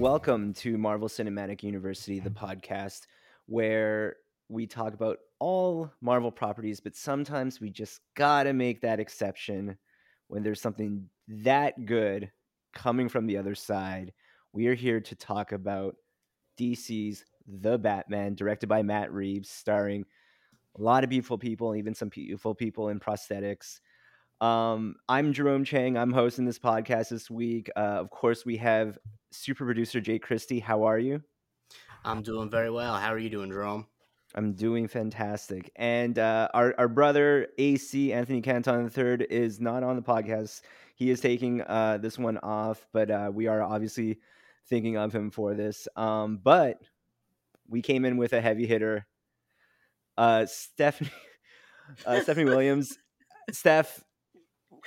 Welcome to Marvel Cinematic University, the podcast where we talk about all Marvel properties, but sometimes we just gotta make that exception when there's something that good coming from the other side. We are here to talk about DC's The Batman, directed by Matt Reeves, starring a lot of beautiful people, even some beautiful people in prosthetics. I'm Jerome Chang. I'm hosting this podcast this week. Of course, we have super producer Jay Christie. How are you? I'm doing very well. How are you doing, Jerome? I'm doing fantastic. And our brother, AC, Anthony Canton III, is not on the podcast. He is taking this one off, but we are obviously thinking of him for this. But we came in with a heavy hitter, Stephanie Williams. Steph,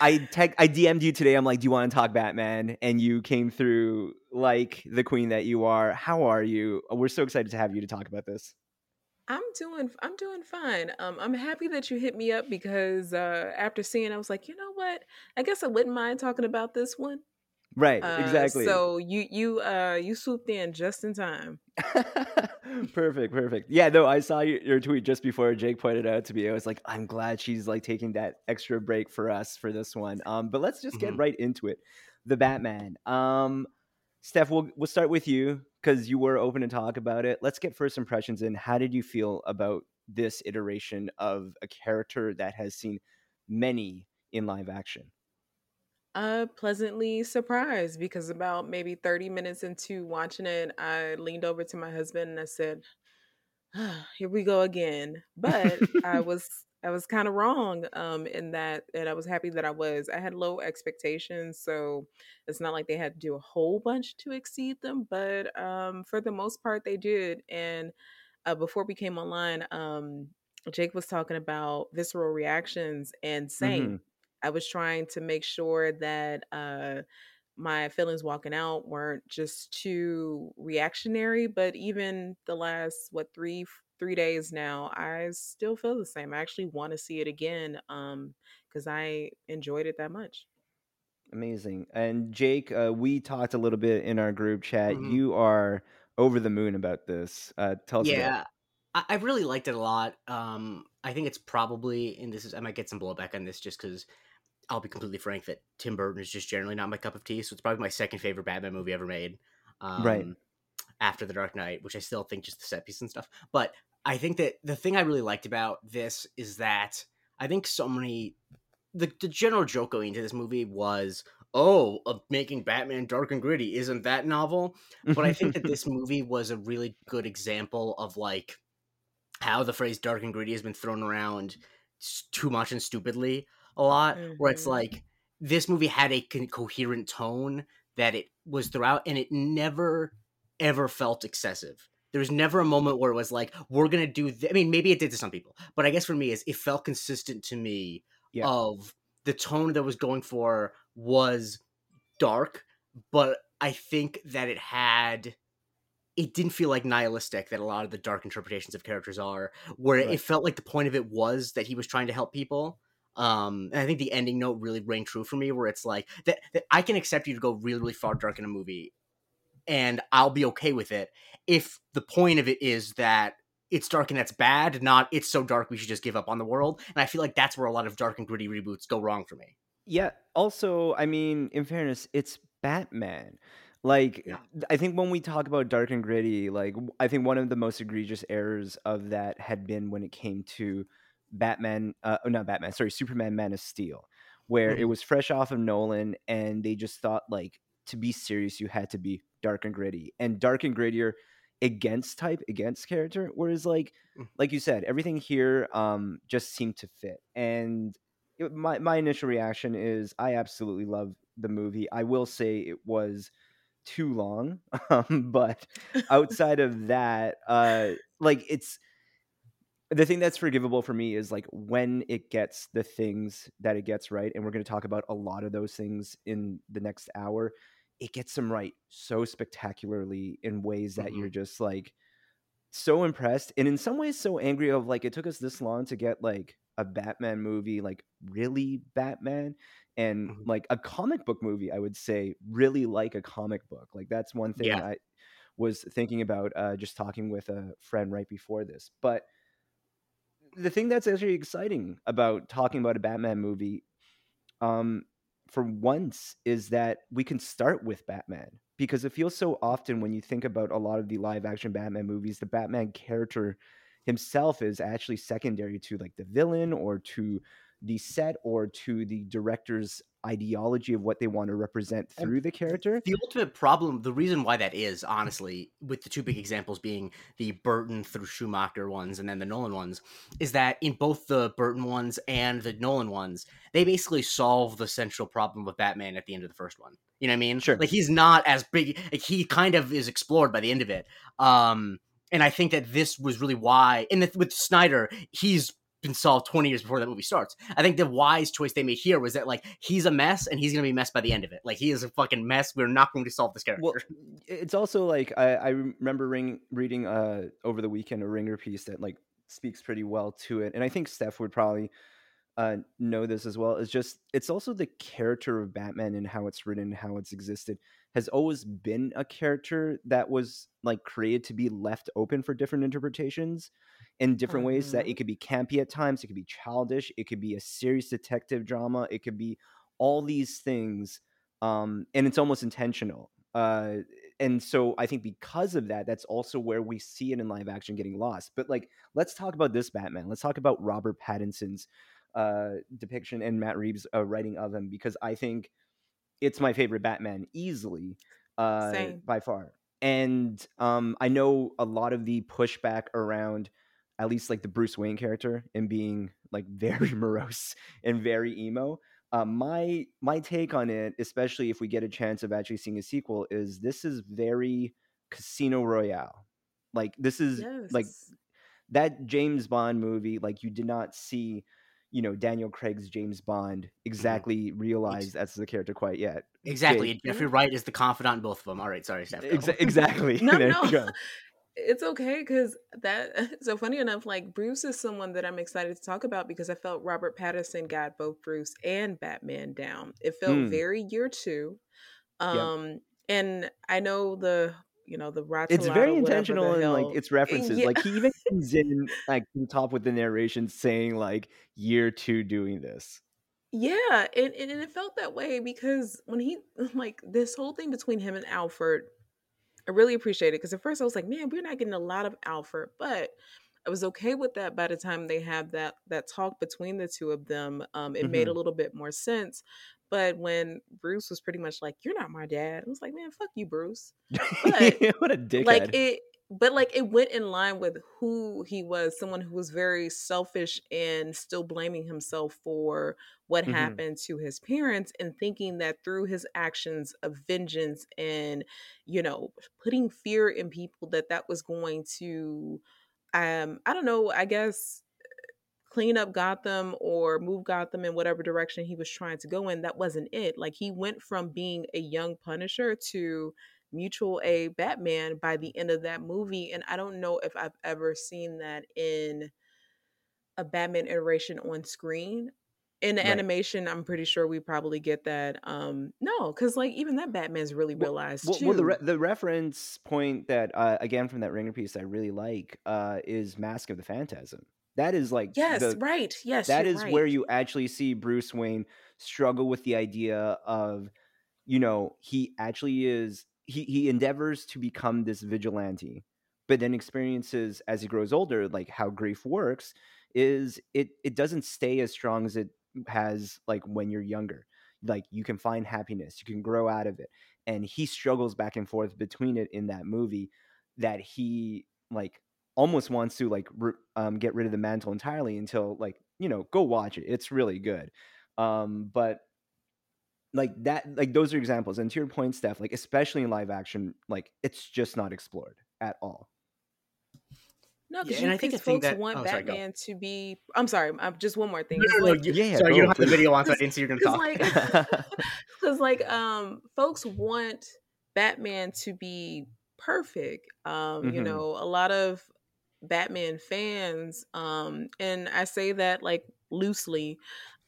I DM'd you today. I'm like, do you want to talk Batman? And you came through like the queen that you are. How are you? We're so excited to have you to talk about this. I'm doing fine. I'm happy that you hit me up because after seeing, I was like, you know what? I guess I wouldn't mind talking about this one. Right, exactly. So you swooped in just in time. Perfect. Yeah, no, I saw your tweet just before Jake pointed out to me. I was like, I'm glad she's like taking that extra break for us for this one. But let's just get right into it. The Batman. Steph, we'll start with you because you were open to talk about it. Let's get first impressions in. How did you feel about this iteration of a character that has seen many in live action? Pleasantly surprised, because about maybe 30 minutes into watching it, I leaned over to my husband and I said, here we go again. But I was kind of wrong in that, and I was happy that I had low expectations, so it's not like they had to do a whole bunch to exceed them, but for the most part they did. And before we came online, Jake was talking about visceral reactions and saying, I was trying to make sure that my feelings walking out weren't just too reactionary, but even the last, three days now, I still feel the same. I actually want to see it again because I enjoyed it that much. Amazing. And Jake, we talked a little bit in our group chat. You are over the moon about this. Tell us about it. I really liked it a lot. I think it's probably, and I might get some blowback on this just because I'll be completely frank that Tim Burton is just generally not my cup of tea. So it's probably my second favorite Batman movie ever made. Right. After The Dark Knight, which I still think just the set piece and stuff. But I think that the thing I really liked about this is that I think so many, the general joke going into this movie was, making Batman dark and gritty isn't that novel? But I think that this movie was a really good example of like, how the phrase dark and gritty has been thrown around too much and stupidly a lot, where it's like this movie had a coherent tone that it was throughout, and it never ever felt excessive. There was never a moment where it was like, we're going to do I mean, maybe it did to some people, but I guess for me is it felt consistent to me of the tone that was going for was dark, but I think that it didn't feel like nihilistic that a lot of the dark interpretations of characters are, where it felt like the point of it was that he was trying to help people. And I think the ending note really rang true for me, where it's like that I can accept you to go really, really far dark in a movie and I'll be okay with it. If the point of it is that it's dark and that's bad, not it's so dark we should just give up on the world. And I feel like that's where a lot of dark and gritty reboots go wrong for me. Yeah. Also, I mean, in fairness, it's Batman. Like, I think when we talk about dark and gritty, like, I think one of the most egregious errors of that had been when it came to Superman Man of Steel, where it was fresh off of Nolan, and they just thought, like, to be serious, you had to be dark and gritty. And dark and grittier against type, against character, whereas, like you said, everything here just seemed to fit. And my initial reaction is I absolutely love the movie. I will say it was too long, but outside of that, like, it's the thing that's forgivable for me is like when it gets the things that it gets right, and we're going to talk about a lot of those things in the next hour. It gets them right so spectacularly in ways that you're just like, so impressed and in some ways so angry of like, it took us this long to get like a Batman movie, like really Batman, and like a comic book movie, I would say really like a comic book. Like that's one thing I was thinking about just talking with a friend right before this. But the thing that's actually exciting about talking about a Batman movie for once is that we can start with Batman, because it feels so often when you think about a lot of the live action Batman movies, the Batman character himself is actually secondary to like the villain or to the set or to the director's ideology of what they want to represent through the character. The ultimate problem, the reason why that is, honestly, with the two big examples being the Burton through Schumacher ones and then the Nolan ones, is that in both the Burton ones and the Nolan ones, they basically solve the central problem with Batman at the end of the first one. You know what I mean? Sure. Like he's not as big, like he kind of is explored by the end of it. And I think that this was really why, and with Snyder, he's been solved 20 years before that movie starts. I think the wise choice they made here was that like he's a mess and he's gonna be a mess by the end of it. Like he is a fucking mess. We're not going to solve this character. Well, it's also like I remember reading over the weekend a Ringer piece that like speaks pretty well to it, and I think Steph would probably know this as well. It's just, it's also the character of Batman and how it's written, how it's existed, has always been a character that was like created to be left open for different interpretations in different ways, that it could be campy at times, it could be childish, it could be a serious detective drama, it could be all these things. And it's almost intentional. And so I think because of that, that's also where we see it in live action getting lost. But like, let's talk about this Batman. Let's talk about Robert Pattinson's depiction and Matt Reeves' writing of him, because I think it's my favorite Batman easily, by far. And I know a lot of the pushback around at least like the Bruce Wayne character and being like very morose and very emo. My take on it, especially if we get a chance of actually seeing a sequel, is this is very Casino Royale. Like this is like that James Bond movie. Like you did not see, you know, Daniel Craig's James Bond exactly realized as the character quite yet. Exactly. And Jeffrey Wright is the confidant in both of them. All right. Sorry, Steph. Exactly. No. It's okay, because that, so funny enough, like Bruce is someone that I'm excited to talk about because I felt Robert Pattinson got both Bruce and Batman down. It felt very year two. And I know the it's very intentional in like its references. Like he even comes in like on top with the narration saying like year two doing this. Yeah. And it felt that way because when he, like this whole thing between him and Alfred, I really appreciate it, because at first I was like, man, we're not getting a lot of Alfred, but I was okay with that by the time they have that talk between the two of them. It made a little bit more sense. But when Bruce was pretty much like, you're not my dad, I was like, man, fuck you, Bruce. But, what a dickhead. It went in line with who he was, someone who was very selfish and still blaming himself for what happened to his parents and thinking that through his actions of vengeance and, putting fear in people that was going to, clean up Gotham or move Gotham in whatever direction he was trying to go in. That wasn't it. Like he went from being a young Punisher to mutual aid Batman by the end of that movie, and I don't know if I've ever seen that in a Batman iteration on screen. In the animation, I'm pretty sure we probably get that. Because like even that Batman's really realized too. Well, the reference point that again from that Ringer piece I really like is Mask of the Phantasm. That is like where you actually see Bruce Wayne struggle with the idea of he actually is. He endeavors to become this vigilante, but then experiences as he grows older, like how grief works, is it doesn't stay as strong as it has like when you're younger. Like you can find happiness, you can grow out of it. And he struggles back and forth between it in that movie, that he like almost wants to like get rid of the mantle entirely until like, go watch it. It's really good. But like that, like those are examples. And to your point, Steph, like especially in live action, like it's just not explored at all. No, because I think folks want Batman to be. I'm sorry, just one more thing. Sorry, you don't have the video on, so I didn't see you're gonna talk. Because folks want Batman to be perfect. A lot of Batman fans, and I say that like loosely,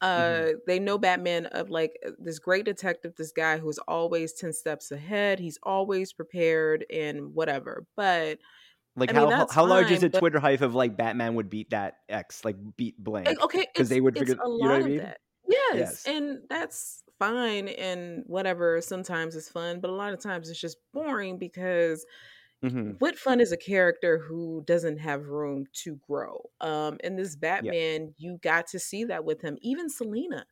they know Batman of like this great detective, this guy who's always 10 steps ahead, he's always prepared and whatever. But like, how large is a Twitter hype of like Batman would beat that X, like beat blank? Like, okay, because they would figure, you know what I mean? Yes, and that's fine and whatever. Sometimes it's fun, but a lot of times it's just boring because. Mm-hmm. What fun is a character who doesn't have room to grow? And this Batman, you got to see that with him. Even Selina,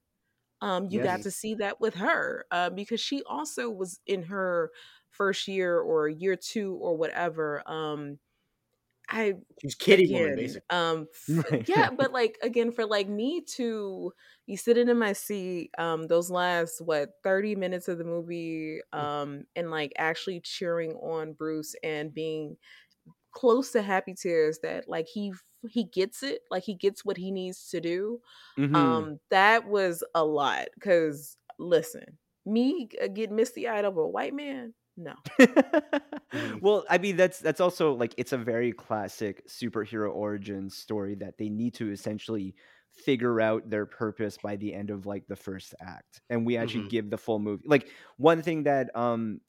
you got to see that with her because she also was in her first year or year two or whatever. She's Kitty Woman, basically. Yeah, but like again, for like me to be sitting in my seat, those last 30 minutes of the movie, and like actually cheering on Bruce and being close to happy tears that like he gets it, like he gets what he needs to do. Mm-hmm. That was a lot because listen, me get misty eyed over a white man. No. Well, I mean, that's also like it's a very classic superhero origin story that they need to essentially figure out their purpose by the end of like the first act. And we actually give the full movie. Like one thing that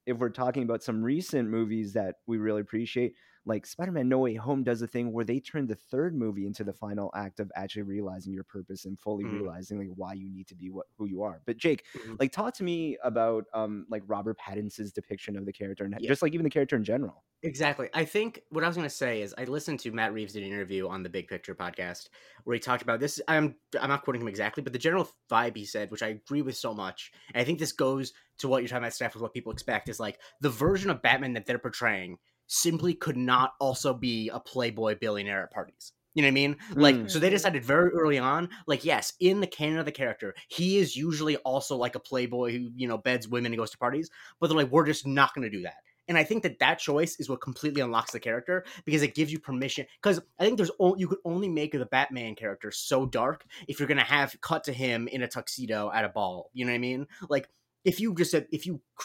if we're talking about some recent movies that we really appreciate, like Spider-Man No Way Home does a thing where they turn the third movie into the final act of actually realizing your purpose and fully realizing like why you need to be who you are. But Jake, like talk to me about like Robert Pattinson's depiction of the character and just like even the character in general. Exactly. I think what I was going to say is I listened to Matt Reeves did an interview on the Big Picture Podcast where he talked about this. I'm not quoting him exactly, but the general vibe he said, which I agree with so much, and I think this goes to what you're talking about, Steph, with what people expect is like the version of Batman that they're portraying simply could not also be a playboy billionaire at parties. You know what I mean? Like, so they decided very early on, like, yes, in the canon of the character, he is usually also like a playboy who, you know, beds women and goes to parties, but they're like, we're just not going to do that. And I think that choice is what completely unlocks the character because it gives you permission. Because I think you could only make the Batman character so dark if you're going to have cut to him in a tuxedo at a ball. You know what I mean? Like, if you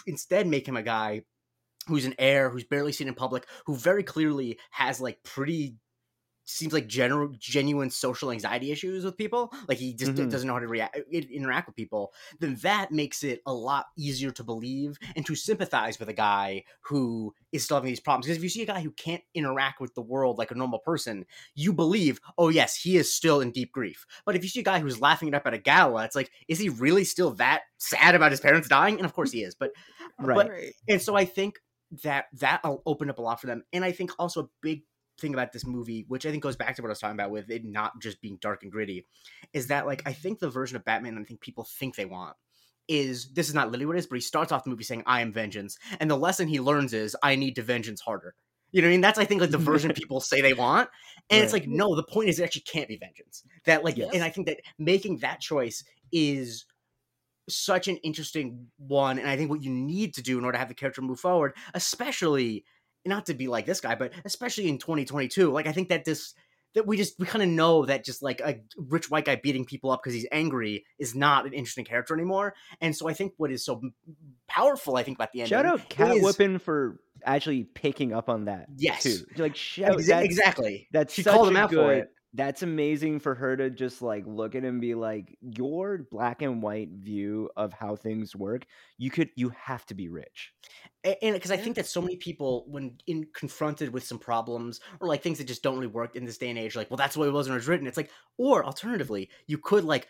instead make him a guy who's an heir, who's barely seen in public, who very clearly has like seems like genuine social anxiety issues with people. Like he just doesn't know how to interact with people. Then that makes it a lot easier to believe and to sympathize with a guy who is still having these problems. Because if you see a guy who can't interact with the world like a normal person, you believe, oh yes, he is still in deep grief. But if you see a guy who's laughing it up at a gala, it's like, is he really still that sad about his parents dying? And of course he is. But, and so I think that opened up a lot for them. And I think also a big thing about this movie, which I think goes back to what I was talking about with it not just being dark and gritty, is that like I think the version of Batman I think people think they want is, this is not literally what it is, but he starts off the movie saying, I am vengeance, and the lesson he learns is, I need to vengeance harder. You know what I mean? That's I think like the version people say they want, and it's like, no, the point is it actually can't be vengeance. That like and I think that making that choice is such an interesting one, and I think what you need to do in order to have the character move forward, especially not to be like this guy, but especially in 2022, like I think that we kind of know that just like a rich white guy beating people up because he's angry is not an interesting character anymore. And so I think what is so powerful, I think, about the ending. Shout out Catwoman for actually picking up on that. Yes, too. Like exactly. That's she called him out for it. That's amazing for her to just like look at him and be like, your black and white view of how things work, you have to be rich. And because I think that so many people, when confronted with some problems or like things that just don't really work in this day and age, like, well, that's why it wasn't written. It's like, or alternatively, you could like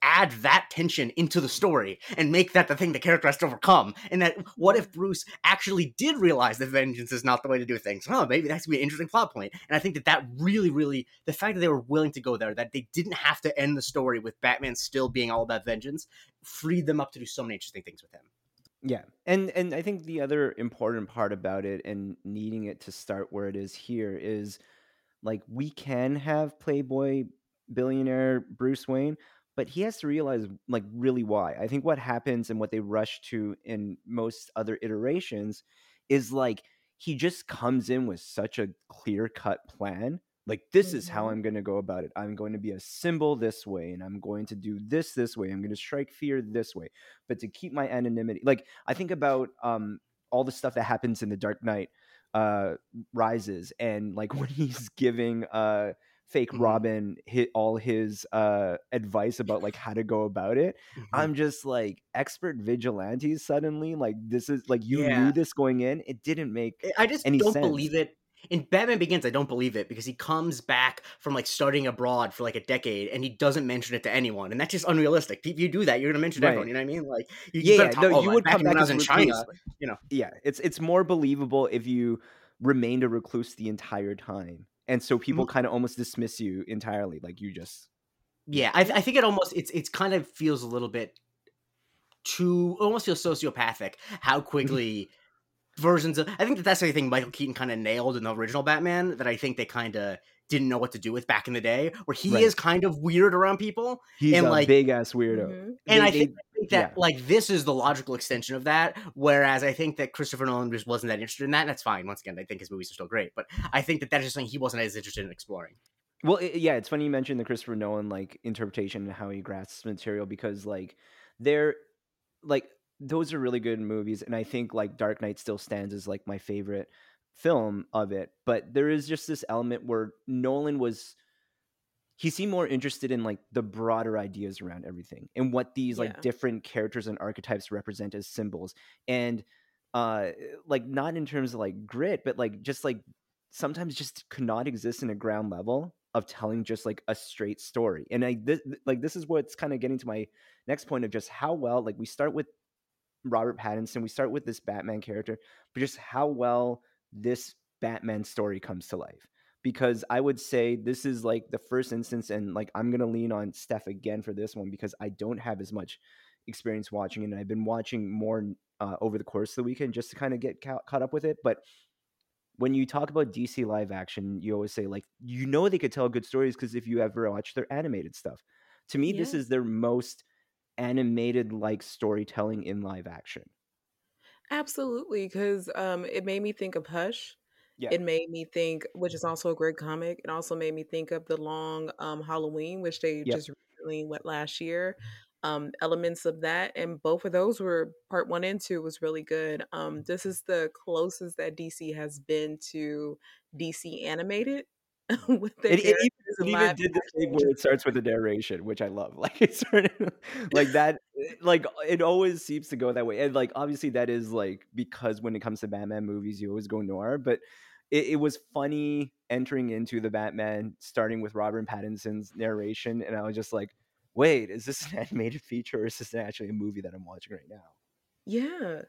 add that tension into the story and make that the thing the character has to overcome. And that, what if Bruce actually did realize that vengeance is not the way to do things? Oh, maybe that's gonna be an interesting plot point. And I think that really, really, the fact that they were willing to go there, that they didn't have to end the story with Batman still being all about vengeance, freed them up to do so many interesting things with him. Yeah. And I think the other important part about it and needing it to start where it is here is like, we can have playboy billionaire Bruce Wayne, but he has to realize like really why. I think what happens and what they rush to in most other iterations is like, he just comes in with such a clear-cut plan. Like, this is how I'm going to go about it. I'm going to be a symbol this way, and I'm going to do this way. I'm going to strike fear this way, but to keep my anonymity. Like, I think about all the stuff that happens in The Dark Knight, rises, and like when he's giving fake Robin all his advice about like how to go about it, I'm just like, expert vigilantes suddenly, like this is like, you knew this going in. It didn't make I just any don't sense. Believe it. In Batman Begins, I don't believe it, because he comes back from like studying abroad for like a decade and he doesn't mention it to anyone, and that's just unrealistic. If you do that, you're gonna mention it to everyone. You know what I mean? Like, you would come back when I was in China. You know, it's more believable if you remained a recluse the entire time, and so people kind of almost dismiss you entirely, like you just. Yeah, I think it almost it's kind of feels a little bit too, almost feels sociopathic how quickly. Versions of, I think that's the thing Michael Keaton kind of nailed in the original Batman, that I think they kind of didn't know what to do with back in the day, where he is kind of weird around people. He's and a like, big ass weirdo. And I think that like this is the logical extension of that. Whereas I think that Christopher Nolan just wasn't that interested in that. And that's fine. Once again, I think his movies are still great, but I think that that's just something he wasn't as interested in exploring. Well, it's funny you mentioned the Christopher Nolan like interpretation and how he grasps material, because like they're like. Those are really good movies, and I think like Dark Knight still stands as like my favorite film of it. But there is just this element where Nolan he seemed more interested in like the broader ideas around everything, and what these like different characters and archetypes represent as symbols, and like not in terms of like grit, but like just like sometimes just could not exist in a ground level of telling just like a straight story. And this is what's kind of getting to my next point of just how well like we start with Robert Pattinson, we start with this Batman character, but just how well this Batman story comes to life. Because I would say this is like the first instance, and like I'm gonna lean on Steph again for this one, because I don't have as much experience watching it, and I've been watching more over the course of the weekend just to kind of get caught up with it. But when you talk about DC live action, you always say like, you know, they could tell good stories because if you ever watch their animated stuff, to me this is their most animated like storytelling in live action. Absolutely, because it made me think of Hush. It made me think, which is also a great comic. It also made me think of The Long Halloween, which they just recently went last year. Elements of that, and both of those were part 1 and 2 was really good. This is the closest that DC has been to DC animated. With it even did the thing where it starts with a narration, which I love. Like it's like that, like it always seems to go that way. And like obviously that is like because when it comes to Batman movies, you always go noir. But it was funny entering into the Batman starting with Robert Pattinson's narration, and I was just like, wait, is this an animated feature or is this actually a movie that I'm watching right now? Yeah.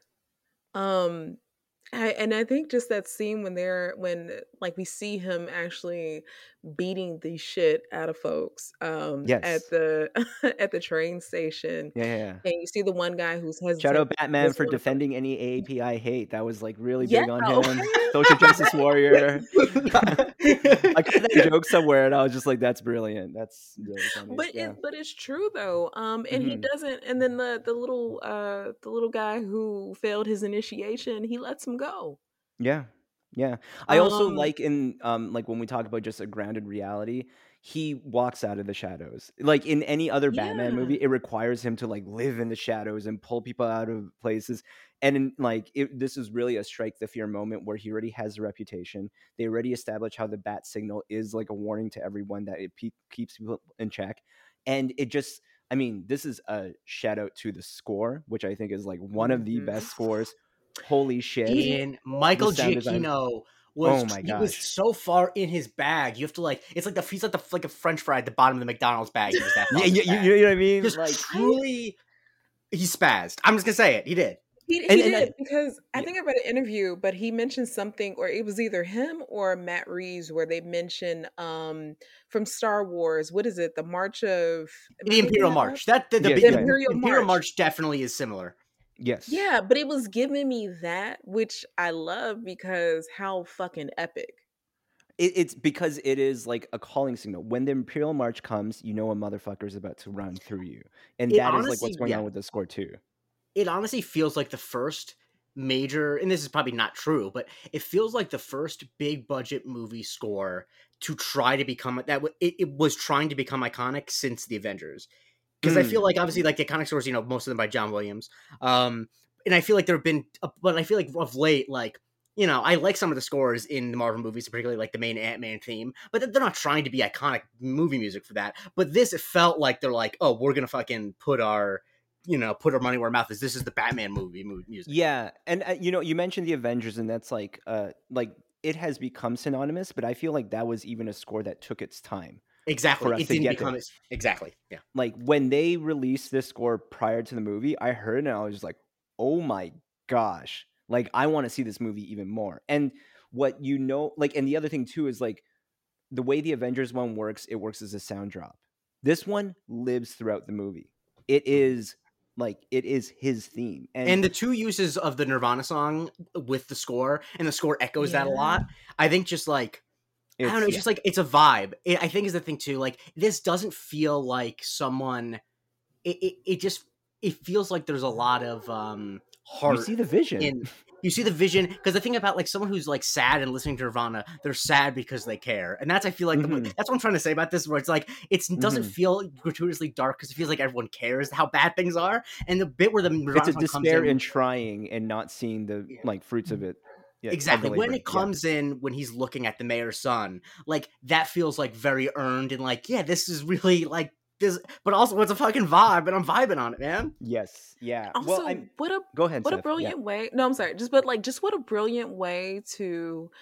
And I think just that scene when like we see him actually beating the shit out of folks at the at the train station. Yeah. And you see the one guy who's hesitant. Shout out Batman for defending any AAPI hate. That was like really big on him. Social justice warrior. I got that joke somewhere and I was just like, that's brilliant. That's really funny. But but it's true though. And he doesn't, and then the little guy who failed his initiation, he lets him go. Yeah. I also like in like when we talk about just a grounded reality, he walks out of the shadows. Like in any other Batman movie, it requires him to like live in the shadows and pull people out of places. And in, like this is really a strike the fear moment where he already has a reputation. They already establish how the bat signal is like a warning to everyone that it keeps people in check. And it just, I mean, this is a shout out to the score, which I think is like one of the best scores. Holy shit. And Michael Giacchino was so far in his bag. You have to like, it's like he's like a French fry at the bottom of the McDonald's bag. He was that you know what I mean? Just like truly, he spazzed. I'm just gonna say it. He did. He did because I think I read an interview, but he mentioned something, or it was either him or Matt Reeves, where they mentioned from Star Wars, what is it? The March of the Imperial March. Imperial March definitely is similar. Yes. Yeah, but it was giving me that, which I love because how fucking epic. It's because it is like a calling signal. When the Imperial March comes, you know a motherfucker is about to run through you. And that honestly, is like what's going on with the score too. It honestly feels like the first major, and this is probably not true, but it feels like the first big budget movie score to try to become, that it was trying to become iconic since the Avengers. Because I feel like obviously like the iconic scores, you know, most of them by John Williams. And I feel like there have been, but I feel like of late, like you know, I like some of the scores in the Marvel movies, particularly like the main Ant-Man theme, but they're not trying to be iconic movie music for that. But this, it felt like they're like, oh, we're going to fucking put our money where our mouth is. This is the Batman movie music. Yeah. And, you mentioned the Avengers, and that's like it has become synonymous, but I feel like that was even a score that took its time. Exactly. It didn't become it. Exactly. Yeah. Like when they released this score prior to the movie, I heard it and I was just like, oh my gosh. Like I want to see this movie even more. And what and the other thing too is like the way the Avengers one works, it works as a sound drop. This one lives throughout the movie. It is his theme. And the two uses of the Nirvana song with the score, and the score echoes that a lot. I think just like, I don't know. It's just like, it's a vibe. It, I think, is the thing too. Like this doesn't feel like someone, it feels like there's a lot of heart. You see the vision. You see the vision. Cause the thing about like someone who's like sad and listening to Nirvana, they're sad because they care. And that's, I feel like that's what I'm trying to say about this, where it's like, it doesn't feel gratuitously dark. Cause it feels like everyone cares how bad things are. And the bit where the Nirvana it's a despair in trying and not seeing the like fruits of it. Yeah, exactly. When it comes in, when he's looking at the mayor's son, like that feels like very earned and like, yeah, this is really like this, but also it's a fucking vibe and I'm vibing on it, man. Yes. Yeah. Also, well, go ahead. What Steph. A brilliant way. No, I'm sorry. Just what a brilliant way to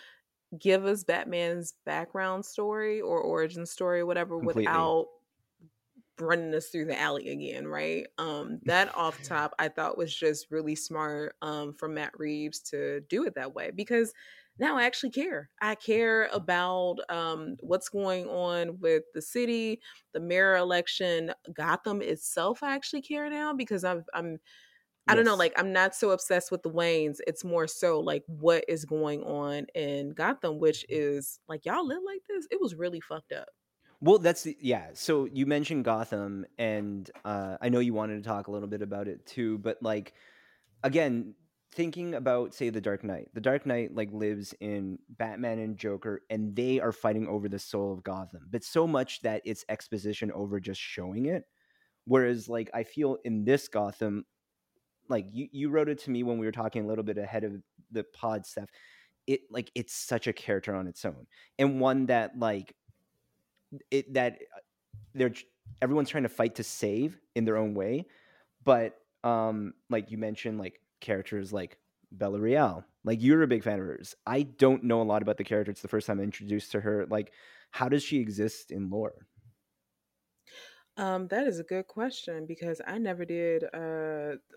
give us Batman's background story or origin story, whatever, completely. Without running us through the alley again, right? That off top I thought was just really smart from Matt Reeves to do it that way, because now I actually care. I care about what's going on with the city, the mayor election, Gotham itself. I actually care now because I don't know, like I'm not so obsessed with the Waynes. It's more so like what is going on in Gotham, which is like y'all live like this. It was really fucked up. Well, so you mentioned Gotham, and I know you wanted to talk a little bit about it too, but like, again, thinking about, say, The Dark Knight like lives in Batman and Joker, and they are fighting over the soul of Gotham, but so much that it's exposition over just showing it. Whereas like, I feel in this Gotham, like you wrote it to me when we were talking a little bit ahead of the pod stuff. It like, it's such a character on its own, and one that like, it that they're everyone's trying to fight to save in their own way. But like you mentioned, like characters like Bella Real, like you're a big fan of hers. I don't know a lot about the character. It's the first time I'm introduced to her. Like, how does she exist in lore? That is a good question, because I never did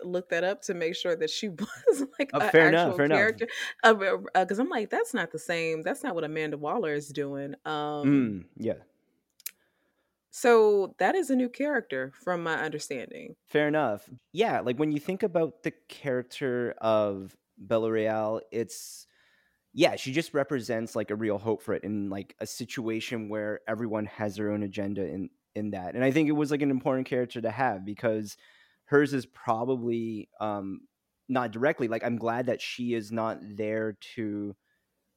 look that up to make sure that she was like an actual character. Because I'm like, that's not the same. That's not what Amanda Waller is doing. Yeah. So that is a new character from my understanding. Fair enough. Yeah, like when you think about the character of Bella Real, it's... yeah, she just represents like a real hope for it in like a situation where everyone has their own agenda in that. And I think it was like an important character to have, because hers is probably not directly like, I'm glad that she is not there to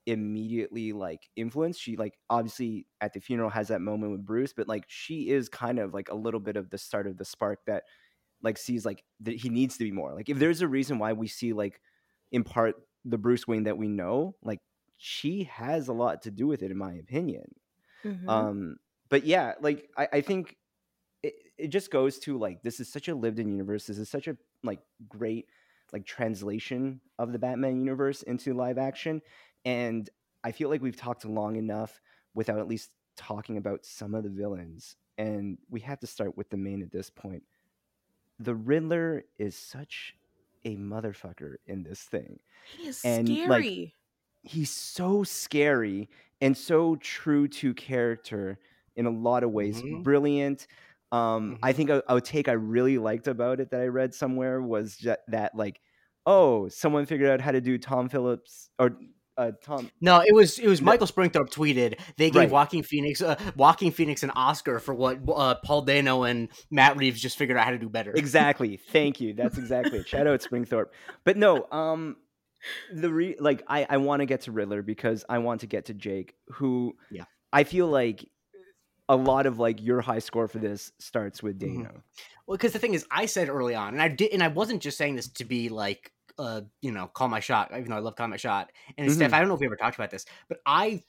immediately like influence. She like obviously at the funeral has that moment with Bruce, but like she is kind of like a little bit of the start of the spark that like sees like that he needs to be more like, if there's a reason why we see like in part the Bruce Wayne that we know, like she has a lot to do with it, in my opinion. Mm-hmm. But yeah, like I think it just goes to like, this is such a lived in universe. This is such a like great like translation of the Batman universe into live action. And I feel like we've talked long enough without at least talking about some of the villains. And we have to start with the main at this point. The Riddler is such a motherfucker in this thing. He is scary. Like, he's so scary and so true to character in a lot of ways. Mm-hmm. Brilliant. I think a take I really liked about it that I read somewhere was that like, oh, someone figured out how to do Tom Phillips or Tom. No, it was Michael Springthorpe tweeted they gave Joaquin Phoenix an Oscar for what Paul Dano and Matt Reeves just figured out how to do better. Exactly. Thank you. That's exactly it. Shout out Springthorpe. But no, I want to get to Riddler because I want to get to Jake, who I feel like a lot of like your high score for this starts with Dano. Well, because the thing is, I said early on, and I wasn't just saying this to be like call my shot, even though I love Call My Shot. And Steph, I don't know if we ever talked about this, but I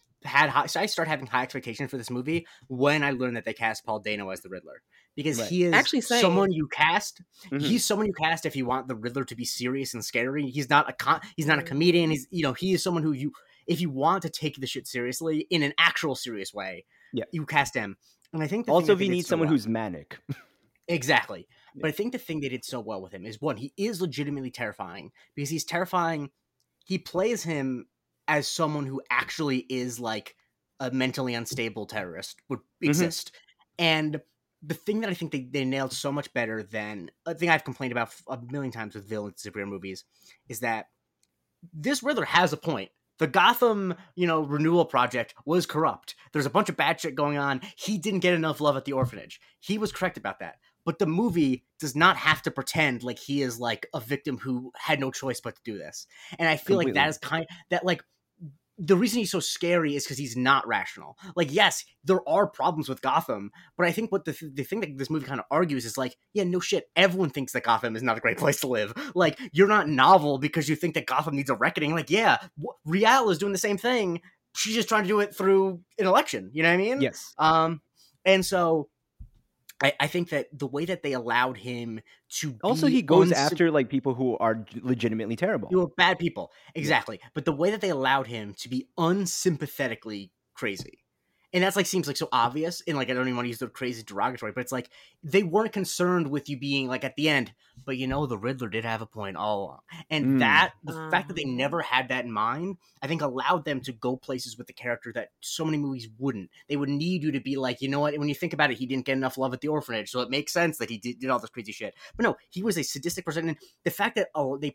started having high expectations for this movie when I learned that they cast Paul Dano as the Riddler, because he is actually someone you cast. He's someone you cast if you want the Riddler to be serious and scary. He's not a comedian. He's he is someone who if you want to take the shit seriously in an actual serious way, you cast him. And I think also we need someone who's manic. Exactly. Yeah. But I think the thing they did so well with him is, one, he is legitimately terrifying because he's terrifying. He plays him as someone who actually is like a mentally unstable terrorist would exist. And the thing that I think they nailed so much better than a thing I've complained about a million times with villains and superhero movies is that this Riddler has a point. The Gotham, renewal project was corrupt. There's a bunch of bad shit going on. He didn't get enough love at the orphanage. He was correct about that. But the movie does not have to pretend like he is like a victim who had no choice but to do this. And I feel like that is the reason he's so scary is because he's not rational. Like, yes, there are problems with Gotham, but I think what the thing that this movie kind of argues is like, yeah, no shit. Everyone thinks that Gotham is not a great place to live. Like, you're not novel because you think that Gotham needs a reckoning. Like, yeah, Real is doing the same thing. She's just trying to do it through an election. You know what I mean? Yes. And so I think that the way that they allowed him to also he goes after like people who are legitimately terrible, who are bad people, exactly. Yeah. But the way that they allowed him to be unsympathetically crazy, and that's like seems like so obvious, and like I don't even want to use the crazy derogatory, but it's like they weren't concerned with you being like at the end. But the Riddler did have a point all along, and the fact that they never had that in mind, I think allowed them to go places with the character that so many movies wouldn't. They would need you to be like, you know what? When you think about it, he didn't get enough love at the orphanage, so it makes sense that he did all this crazy shit. But no, he was a sadistic person, and the fact that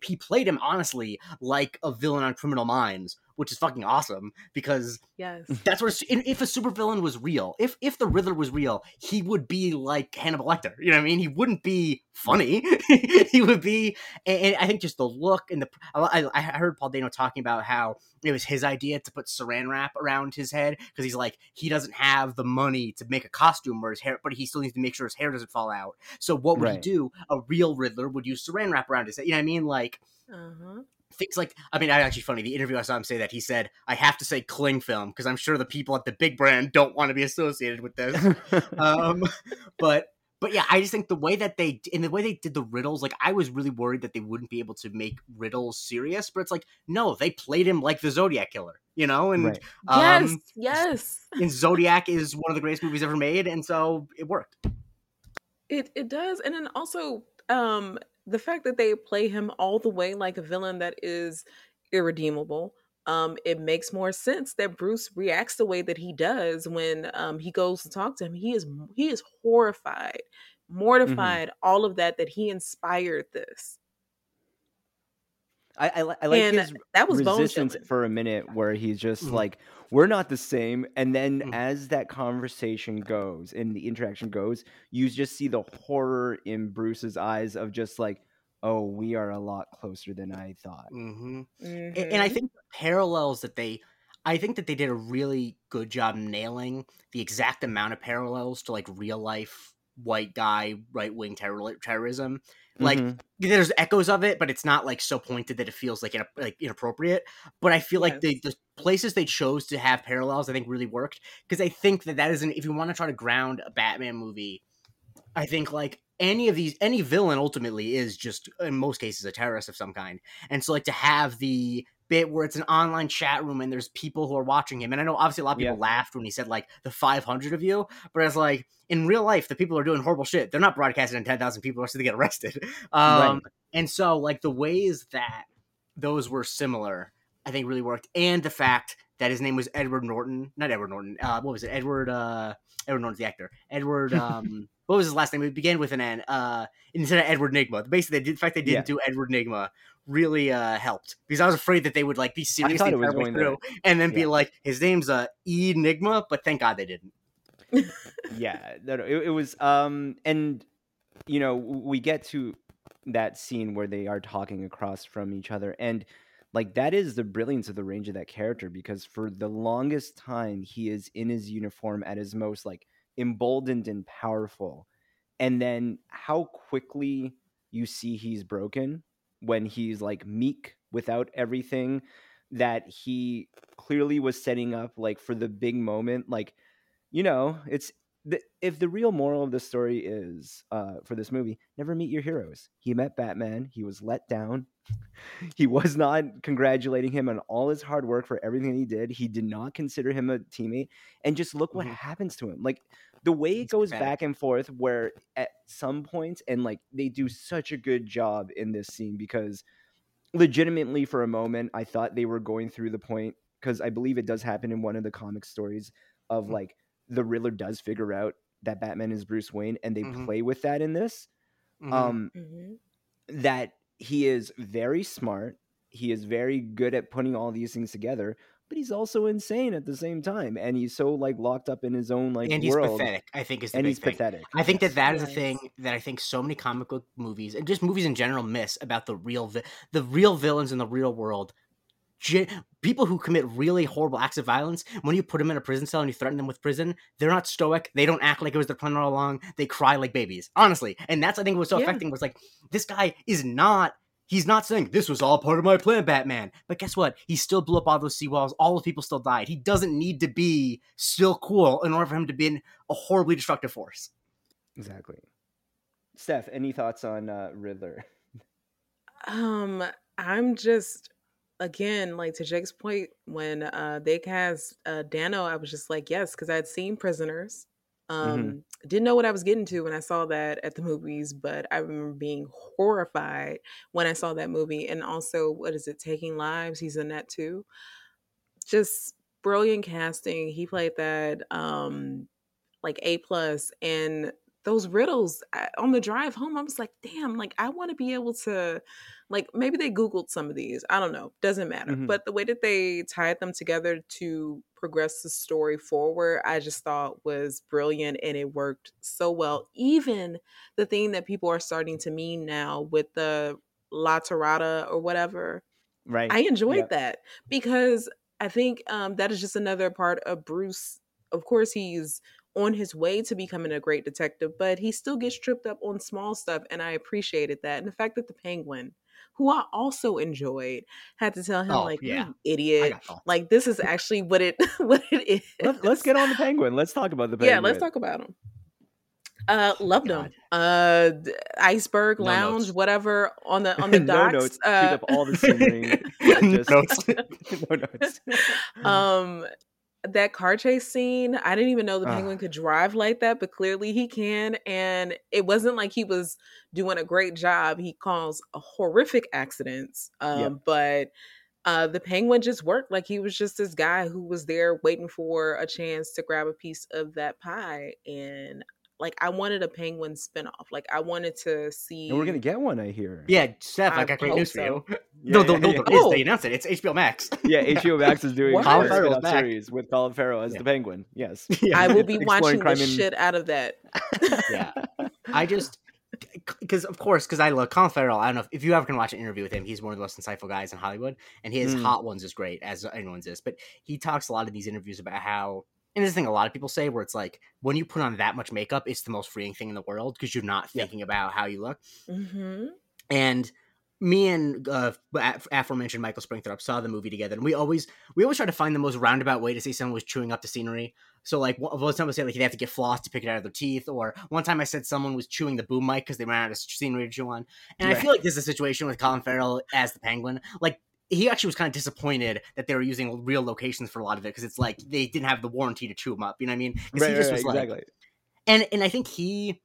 he played him honestly like a villain on Criminal Minds, which is fucking awesome because that's what if a supervillain was real, if the Riddler was real, he would be like Hannibal Lecter. You know what I mean? He wouldn't be funny. He would be, and I think just the look and the. I heard Paul Dano talking about how it was his idea to put saran wrap around his head because he's like he doesn't have the money to make a costume or his hair, but he still needs to make sure his hair doesn't fall out. So what would he do? A real Riddler would use saran wrap around his head. You know what I mean? Like. Things like, actually funny, the interview I saw him say that, he said, I have to say cling film because I'm sure the people at the big brand don't want to be associated with this. But yeah, I just think the way they did the riddles, like I was really worried that they wouldn't be able to make riddles serious, but it's like, no, they played him like the Zodiac Killer, and and Zodiac is one of the greatest movies ever made. And so it worked. It does. And then also, the fact that they play him all the way like a villain that is irredeemable, it makes more sense that Bruce reacts the way that he does when he goes to talk to him. He is horrified, mortified, all of that he inspired this. I like and his that was resistance for a minute where he's just like, we're not the same. And then as that conversation goes and the interaction goes, you just see the horror in Bruce's eyes of just like, oh, we are a lot closer than I thought. And I think the parallels that I think that they did a really good job nailing the exact amount of parallels to like real life white guy right-wing terrorism. Like there's echoes of it, but it's not like so pointed that it feels like inappropriate. But I feel like the places they chose to have parallels, I think, really worked because I think that isn't. If you want to try to ground a Batman movie, I think like any villain ultimately is just in most cases a terrorist of some kind. And so like to have the bit where it's an online chat room and there's people who are watching him. And I know obviously a lot of people laughed when he said like the 500 of you, but it's like in real life, the people are doing horrible shit. They're not broadcasting to 10,000 people or so they get arrested. And so like the ways that those were similar, I think really worked. And the fact that his name was Edward Norton's the actor. Edward, what was his last name? It began with an N, instead of Edward Nigma. Basically, the fact they didn't do Edward Nigma really helped because I was afraid that they would like be serious through and then be like, his name's E Nigma, but thank God they didn't. It was, and we get to that scene where they are talking across from each other, and like that is the brilliance of the range of that character because for the longest time he is in his uniform at his most like emboldened and powerful, and then how quickly you see he's broken when he's like meek without everything, that he clearly was setting up like for the big moment. Like, you know, it's if the real moral of the story is for this movie, never meet your heroes. He met Batman. He was let down. He was not congratulating him on all his hard work for everything he did. He did not consider him a teammate. And just look what happens to him. Like the way it goes back and forth where at some points, and like they do such a good job in this scene because legitimately for a moment, I thought they were going through the point because I believe it does happen in one of the comic stories of like the Riddler does figure out that Batman is Bruce Wayne and they play with that in this. That he is very smart. He is very good at putting all these things together, but he's also insane at the same time. And he's so like locked up in his own like and world. And he's pathetic, I think is the big thing. I think that is a thing that I think so many comic book movies and just movies in general miss about the real villains in the real world. People who commit really horrible acts of violence, when you put them in a prison cell and you threaten them with prison, they're not stoic. They don't act like it was their plan all along. They cry like babies, honestly. And that's, I think, what's so affecting was like, this guy is not, he's not saying, this was all part of my plan, Batman. But guess what? He still blew up all those seawalls. All the people still died. He doesn't need to be still cool in order for him to be a horribly destructive force. Exactly. Steph, any thoughts on Riddler? I'm just... Again, like to Jake's point, when they cast Dano, I was just like, yes, because I had seen Prisoners. Didn't know what I was getting to when I saw that at the movies, but I remember being horrified when I saw that movie. And also, what is it, Taking Lives? He's in that too. Just brilliant casting. He played that like A+. And those riddles on the drive home, I was like, damn, like I want to be able to, like maybe they Googled some of these. I don't know. Doesn't matter. But the way that they tied them together to progress the story forward, I just thought was brilliant and it worked so well. Even the thing that people are starting to meme now with the La Tirada or whatever. Right. I enjoyed that because I think that is just another part of Bruce. Of course, he's on his way to becoming a great detective, but he still gets tripped up on small stuff, and I appreciated that. And the fact that the Penguin, who I also enjoyed, had to tell him, you idiot, like this is actually what it is. Let's get on the Penguin. Let's talk about the Penguin. Yeah, let's talk about him. Loved him. Iceberg Lounge, no whatever on the docks. No notes. Shoot up all the scenery. No notes. That car chase scene, I didn't even know the Penguin could drive like that, but clearly he can. And it wasn't like he was doing a great job. He caused horrific accidents. But the Penguin just worked like he was just this guy who was there waiting for a chance to grab a piece of that pie. And like, I wanted a Penguin spinoff. Like, I wanted to see... And we're going to get one, I hear. Yeah, Steph, I got great news for you. They announced it. It's HBO Max. Yeah, HBO Max is doing a series with Colin Farrell as the Penguin. Yes. Yeah. I will be watching the shit out of that. Yeah. I just... Because I love Colin Farrell. I don't know if you ever can watch an interview with him. He's one of the most insightful guys in Hollywood. And his hot ones is great, as anyone's is. But he talks a lot in these interviews about how... And this thing a lot of people say where it's like, when you put on that much makeup, it's the most freeing thing in the world because you're not thinking about how you look. And me and aforementioned Michael Springthorpe saw the movie together. And we always try to find the most roundabout way to see someone who's chewing up the scenery. So like one time I said like they have to get floss to pick it out of their teeth. Or one time I said someone was chewing the boom mic because they ran out of scenery to chew on. And I feel like this is a situation with Colin Farrell as the Penguin. Like, he actually was kind of disappointed that they were using real locations for a lot of it because it's like they didn't have the warranty to chew them up. You know what I mean? And I think he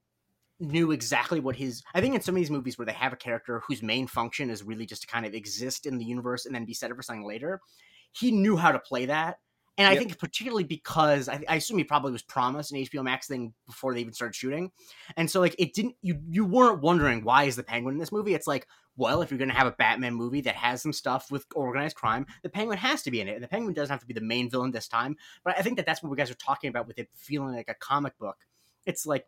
knew exactly what I think in some of these movies where they have a character whose main function is really just to kind of exist in the universe and then be set up for something later, he knew how to play that. And I think particularly because I assume he probably was promised an HBO Max thing before they even started shooting. And so like it didn't, you weren't wondering why is the Penguin in this movie? It's like, well, if you're going to have a Batman movie that has some stuff with organized crime, the Penguin has to be in it. And the Penguin doesn't have to be the main villain this time. But I think that's what we guys are talking about with it feeling like a comic book. It's like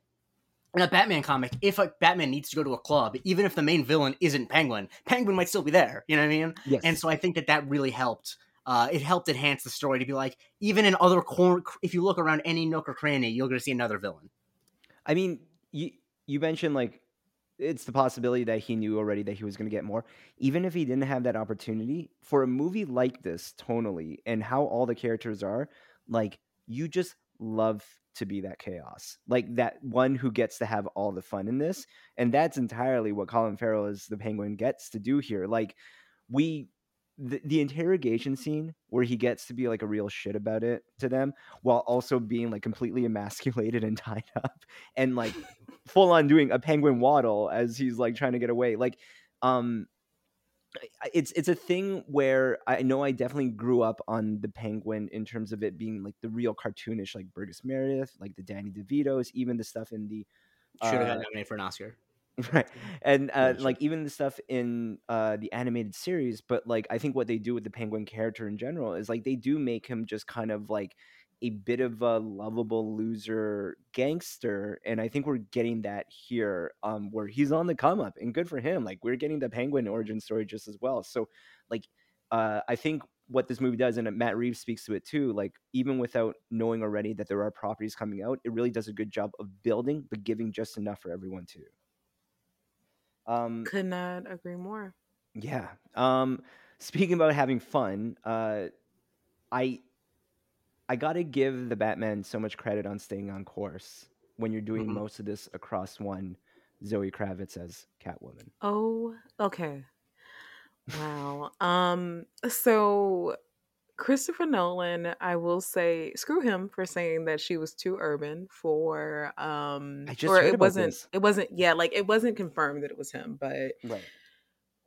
in a Batman comic, if a Batman needs to go to a club, even if the main villain isn't Penguin, Penguin might still be there. You know what I mean? Yes. And so I think that really helped. It helped enhance the story to be like, even in other corner, if you look around any nook or cranny, you're going to see another villain. I mean, you mentioned like it's the possibility that he knew already that he was going to get more. Even if he didn't have that opportunity, for a movie like this, tonally, and how all the characters are, like, you just love to be that chaos. Like, that one who gets to have all the fun in this. And that's entirely what Colin Farrell as the Penguin gets to do here. Like, the interrogation scene where he gets to be like a real shit about it to them while also being like completely emasculated and tied up and like full on doing a penguin waddle as he's like trying to get away. Like, it's a thing where I know I definitely grew up on the Penguin in terms of it being like the real cartoonish, like Burgess Meredith, like the Danny DeVitos, even the stuff in the should have got nominated for an Oscar. Right. And like even the stuff in the animated series. But like, I think what they do with the Penguin character in general is like they do make him just kind of like a bit of a lovable loser gangster. And I think we're getting that here, where he's on the come up, and good for him. Like, we're getting the Penguin origin story just as well. So like, I think what this movie does, and Matt Reeves speaks to it too, like even without knowing already that there are properties coming out, it really does a good job of building, but giving just enough for everyone too. Could not agree more. Yeah. Speaking about having fun, I gotta give the Batman so much credit on staying on course when you're doing most of this across one Zoe Kravitz as Catwoman. Oh, okay. Wow. So Christopher Nolan, I will say, screw him for saying that she was too urban for it wasn't confirmed that it was him, but right.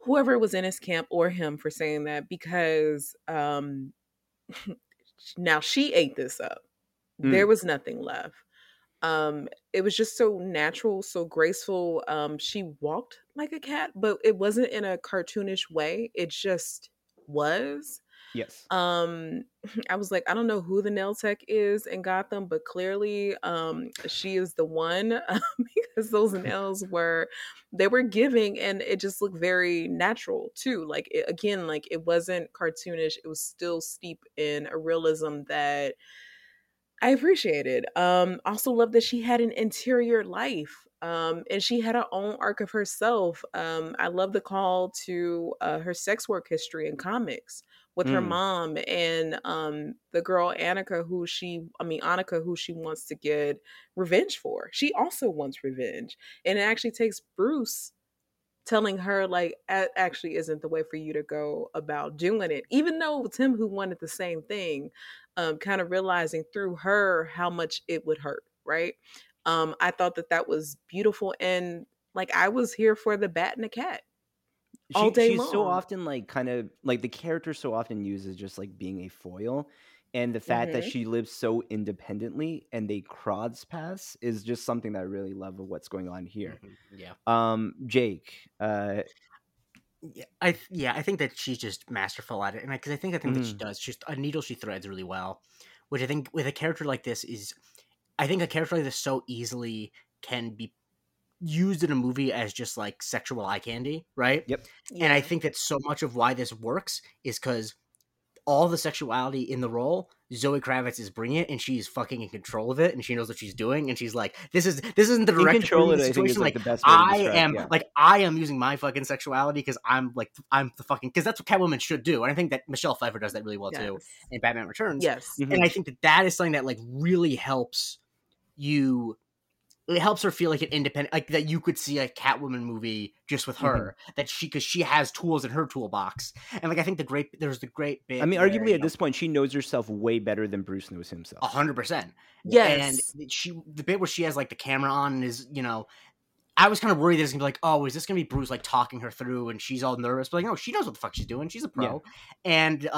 Whoever was in his camp or him for saying that, because now she ate this up. There was nothing left. It was just so natural, so graceful. She walked like a cat, but it wasn't in a cartoonish way. It just was. Yes. I was like, I don't know who the nail tech is in Gotham, but clearly she is the one, because those nails were giving, and it just looked very natural too. Like, it wasn't cartoonish. It was still steep in a realism that I appreciated. Also love that she had an interior life. And she had her own arc of herself. I love the call to her sex work history in comics with her mom and the girl Annika, who she wants to get revenge for. She also wants revenge. And it actually takes Bruce telling her, like, that actually isn't the way for you to go about doing it. Even though it's him who wanted the same thing, kind of realizing through her how much it would hurt, right? I thought that was beautiful, and like, I was here for the bat and the cat all day long. She's so often like kind of like the character so often uses just like being a foil, and the fact that she lives so independently and they cross paths is just something that I really love of what's going on here. Yeah. Jake. I think that she's just masterful at it, and because I think that she does. She's a needle she threads really well, which I think with a character like this is. I think a character like this so easily can be used in a movie as just like sexual eye candy, right? Yep. Yeah. And I think that so much of why this works is because all the sexuality in the role, Zoe Kravitz is bringing it, and she's fucking in control of it, and she knows what she's doing, and she's like, this isn't the direct control of the situation. Like, I am using my fucking sexuality because I'm the fucking, because that's what Catwoman should do. And I think that Michelle Pfeiffer does that really well too in Batman Returns. Yes. Mm-hmm. And I think that is something that like really helps you. It helps her feel like an independent, like that you could see a Catwoman movie just with her, that she, because she has tools in her toolbox. And like, I think there's the great bit. I mean, where, arguably at this point, she knows herself way better than Bruce knows himself. 100%. Yes. And the bit where she has like the camera on and is, you know, I was kind of worried that it's gonna be like, oh, is this gonna be Bruce like talking her through and she's all nervous, but like, no, she knows what the fuck she's doing. She's a pro. Yeah. And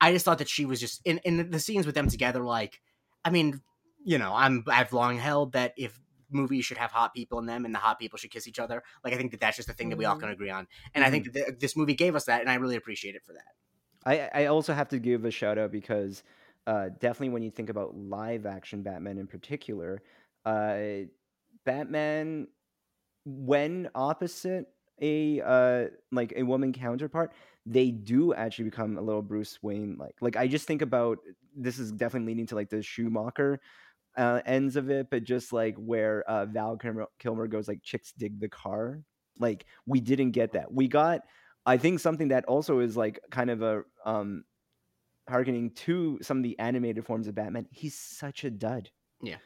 I just thought that she was just in the scenes with them together. Like, I mean, you know, I've long held that if movies should have hot people in them and the hot people should kiss each other. Like, I think that that's just the thing that we all can agree on. And I think that this movie gave us that, and I really appreciate it for that. I also have to give a shout out because definitely when you think about live action Batman in particular, Batman, when opposite a woman counterpart, they do actually become a little Bruce Wayne-like. Like, I just think about, this is definitely leading to like the Schumacher ends of it, but just like where Val Kilmer goes like, chicks dig the car. Like, we didn't get that. We got, I think, something that also is like kind of a hearkening to some of the animated forms of Batman. He's such a dud. Yeah.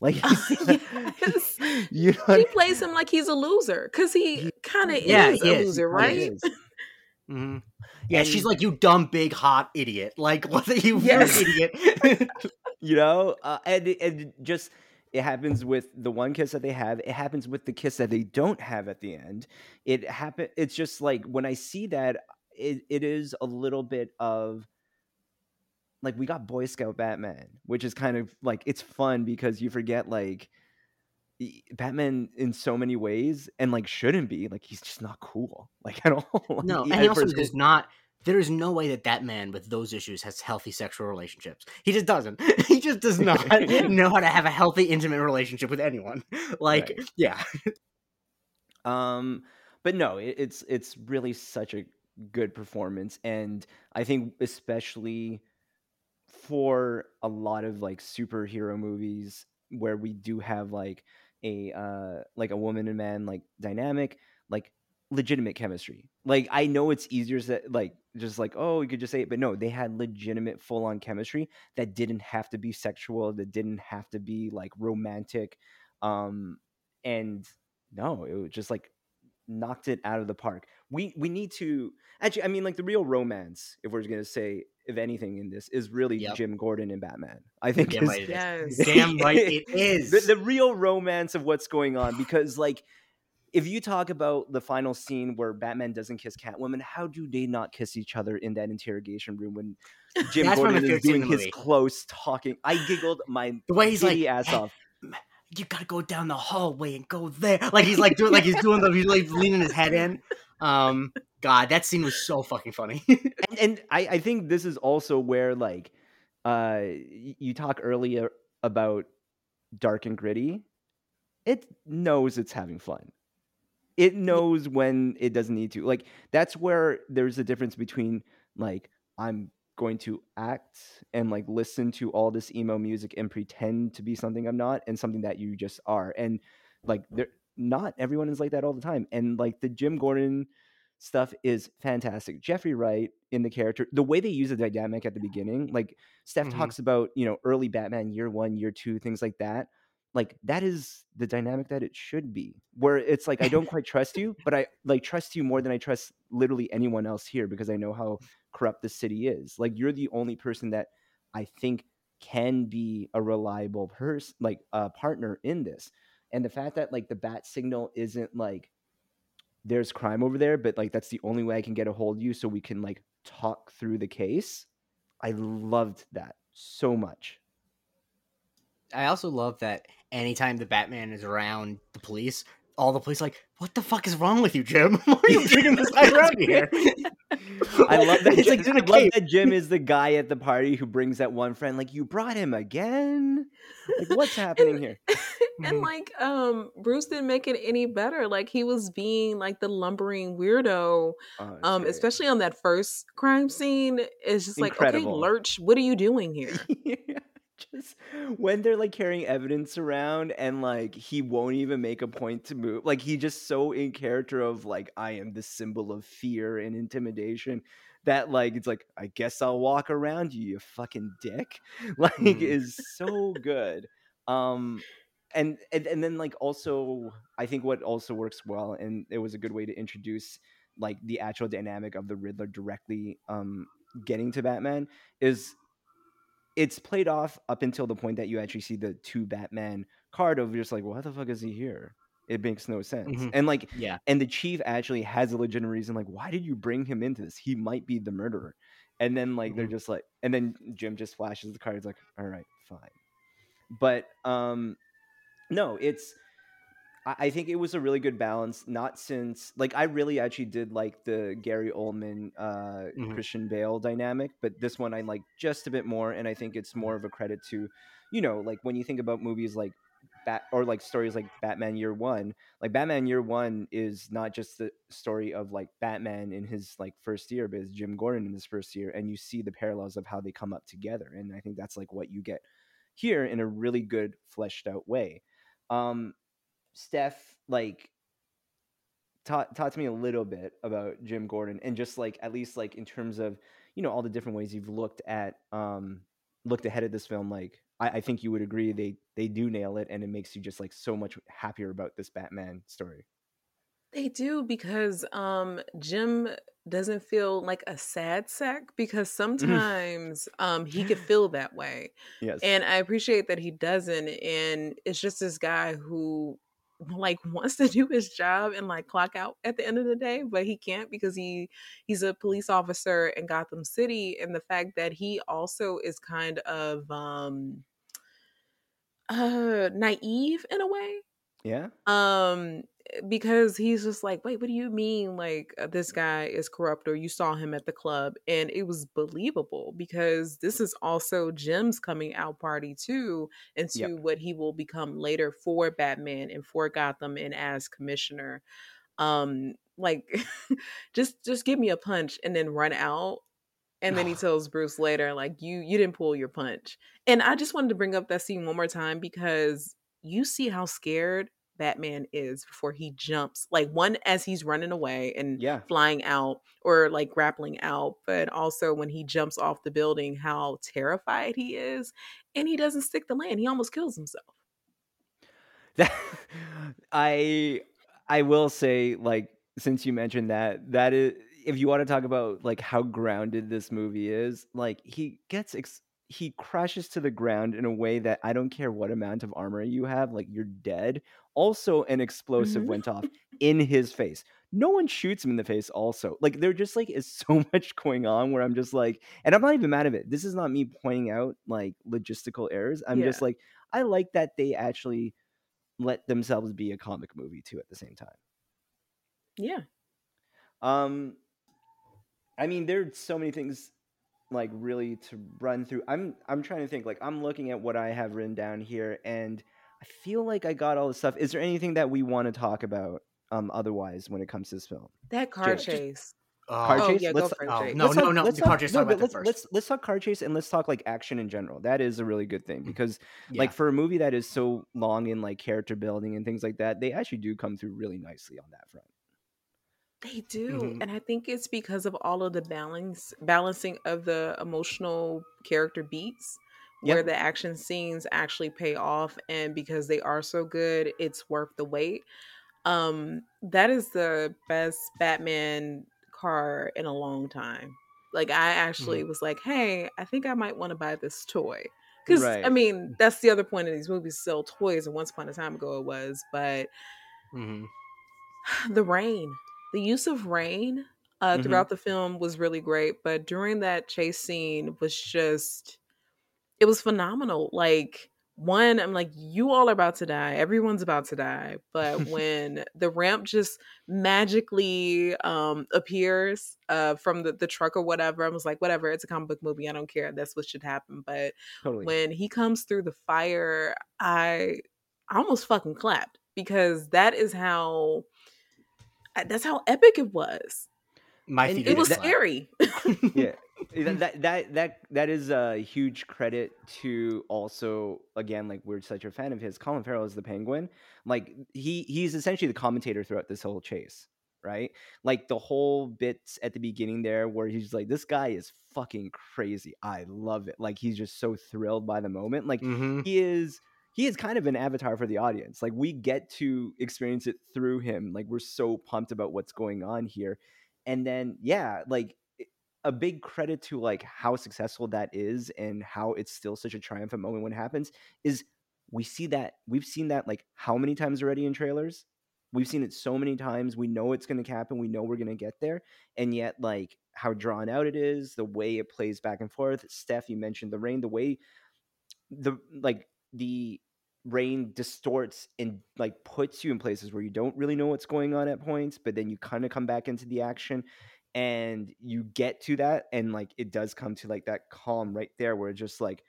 Like, yes. You know, he plays him like he's a loser, because he kind of is a loser, right? Mm-hmm. Yeah, and she's like, you dumb, big, hot idiot. Like, what are you, idiot? You know, and just, it happens with the one kiss that they have. It happens with the kiss that they don't have at the end. It happen. It's just like, when I see that, it is a little bit of, like, we got Boy Scout Batman, which is kind of like, it's fun because you forget, like, Batman in so many ways, and like, shouldn't be, like, he's just not cool, like, at all. Like, no, and he also does not. There is no way that that man with those issues has healthy sexual relationships. He just doesn't. He just does not know how to have a healthy, intimate relationship with anyone. Like, right. Yeah. But no, it's really such a good performance, and I think especially for a lot of like superhero movies where we do have like a woman and man like dynamic, like legitimate chemistry. Like, I know it's easier to like just like, oh, you could just say it, but no, they had legitimate full-on chemistry that didn't have to be sexual, that didn't have to be like romantic, and no, it was just like knocked it out of the park. We need to actually, I mean, like, the real romance, if we're gonna say, if anything, in this is really Jim Gordon and Batman. I think damn right, damn right it is. The real romance of what's going on, because like, if you talk about the final scene where Batman doesn't kiss Catwoman, how do they not kiss each other in that interrogation room when Jim Gordon is doing his close talking? I giggled my giddy ass off. You gotta go down the hallway and go there. Like, he's like doing, like, he's doing the, he's like leaning his head in. God, that scene was so fucking funny. And I think this is also where, like, you talk earlier about dark and gritty. It knows it's having fun. It knows when it doesn't need to. Like, that's where there's a difference between, like, I'm going to act and, like, listen to all this emo music and pretend to be something I'm not, and something that you just are. And, like, not everyone is like that all the time. And, like, the Jim Gordon stuff is fantastic. Jeffrey Wright in the character, the way they use the dynamic at the beginning, like, Steph talks about, you know, early Batman, year one, year two, things like that. Like, that is the dynamic that it should be, where it's like, I don't quite trust you, but I like trust you more than I trust literally anyone else here, because I know how corrupt the city is. Like, you're the only person that I think can be a reliable person, like a partner in this. And the fact that, like, the bat signal isn't like, there's crime over there, but like, that's the only way I can get a hold of you so we can like talk through the case. I loved that so much. I also love that anytime the Batman is around the police, all the police are like, what the fuck is wrong with you, Jim? Why are you taking this guy around here? I love that. It's like, I love that Jim is the guy at the party who brings that one friend, like, you brought him again? Like, what's happening here? And like, Bruce didn't make it any better. Like, he was being like the lumbering weirdo, especially on that first crime scene. It's just incredible. Like, okay, Lurch, what are you doing here? Just when they're like carrying evidence around, and like, he won't even make a point to move. Like, he just so in character of like, I am the symbol of fear and intimidation, that like, it's like, I guess I'll walk around you fucking dick. Like, is so good. And then like, also, I think what also works well, and it was a good way to introduce like the actual dynamic of the Riddler directly getting to Batman, is it's played off up until the point that you actually see the two Batman card of just like, well, why the fuck is he here? It makes no sense. And like, and the chief actually has a legitimate reason. Like, why did you bring him into this? He might be the murderer. And then like, they're just like, and then Jim just flashes the card. It's like, all right, fine. But no, it's, I think it was a really good balance. Not since, like, I really actually did like the Gary Oldman, Christian Bale dynamic, but this one I like just a bit more. And I think it's more of a credit to, you know, like, when you think about movies like or like stories like Batman Year One, like Batman Year One is not just the story of like Batman in his like first year, but it's Jim Gordon in his first year. And you see the parallels of how they come up together. And I think that's like what you get here in a really good fleshed out way. Steph like taught to me a little bit about Jim Gordon, and just like, at least like in terms of, you know, all the different ways you've looked at, looked ahead at this film. Like, I think you would agree they do nail it, and it makes you just like so much happier about this Batman story. They do, because Jim doesn't feel like a sad sack, because sometimes he could feel that way. Yes. And I appreciate that he doesn't. And it's just this guy who like wants to do his job and like clock out at the end of the day, but he can't, because he's a police officer in Gotham City. And the fact that he also is kind of naive in a way. Yeah. Because he's just like, wait, what do you mean? Like, this guy is corrupt, or you saw him at the club. And it was believable, because this is also Jim's coming out party too, into what he will become later for Batman and for Gotham and as commissioner. Like, just give me a punch and then run out. And then he tells Bruce later, like, you didn't pull your punch. And I just wanted to bring up that scene one more time, because you see how scared Batman is before he jumps, like one as he's running away and flying out, or like grappling out, but also when he jumps off the building, how terrified he is. And he doesn't stick the land. He almost kills himself. I will say, like, since you mentioned that is, if you want to talk about like how grounded this movie is, like he crashes to the ground in a way that, I don't care what amount of armor you have, like, you're dead. Also, an explosive went off in his face. No one shoots him in the face also. Like, there just like is so much going on where I'm just like, and I'm not even mad at it. This is not me pointing out like logistical errors. I'm just like, I like that they actually let themselves be a comic movie too at the same time. Yeah. I mean, there's so many things like really to run through. I'm trying to think, like, I'm looking at what I have written down here, and I feel like I got all the stuff. Is there anything that we want to talk about otherwise when it comes to this film? That car chase. Car chase? Let's talk car chase, and let's talk like action in general. That is a really good thing, because like for a movie that is so long in like character building and things like that, they actually do come through really nicely on that front. They do. And I think it's because of all of the balancing of the emotional character beats, where the action scenes actually pay off, and because they are so good, it's worth the wait. That is the best Batman car in a long time. Like, I actually was like, hey, I think I might want to buy this toy. Because, I mean, that's the other point of these movies, sell toys, and once upon a time ago it was, but the rain. The use of rain throughout the film was really great, but during that chase scene was just, it was phenomenal. Like, one, I'm like, you all are about to die. Everyone's about to die. But when the ramp just magically appears from the truck or whatever, I was like, whatever, it's a comic book movie. I don't care. That's what should happen. But when he comes through the fire, I almost fucking clapped, because that is how... That's how epic it was. It was scary. That is a huge credit to, also, again, like, we're such a fan of his. Colin Farrell is the Penguin. Like, he's essentially the commentator throughout this whole chase, right? Like, the whole bits at the beginning there where he's like, this guy is fucking crazy. I love it. Like, he's just so thrilled by the moment. Like, he is kind of an avatar for the audience. Like, we get to experience it through him. Like, we're so pumped about what's going on here. And then, like, a big credit to like how successful that is, and how it's still such a triumphant moment when it happens, is we see that, we've seen that like how many times already in trailers? We've seen it so many times. We know it's going to happen. We know we're going to get there. And yet, like, how drawn out it is, the way it plays back and forth. Steph, you mentioned the rain, the way the rain distorts and like puts you in places where you don't really know what's going on at points, but then you kind of come back into the action and you get to that. And like, it does come to like that calm right there where it's just like,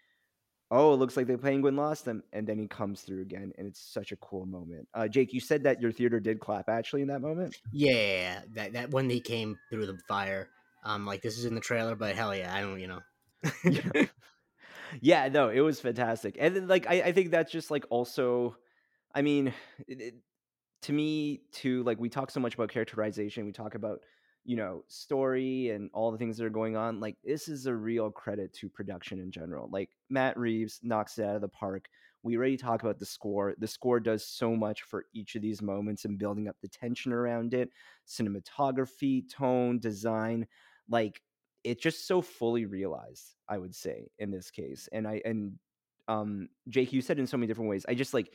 oh, it looks like the Penguin lost him. And then he comes through again. And it's such a cool moment. Jake, you said that your theater did clap actually in that moment. Yeah. That when he came through the fire, like, this is in the trailer, but hell yeah. I don't, you know. Yeah, no, it was fantastic. And then, like, I think that's just, like, also, I mean, to me, too, like, we talk so much about characterization. We talk about, you know, story and all the things that are going on. Like, this is a real credit to production in general. Like, Matt Reeves knocks it out of the park. We already talked about the score. The score does so much for each of these moments and building up the tension around it. Cinematography, tone, design, like, it's just so fully realized, I would say, in this case. And Jake, you said in so many different ways, I just, like,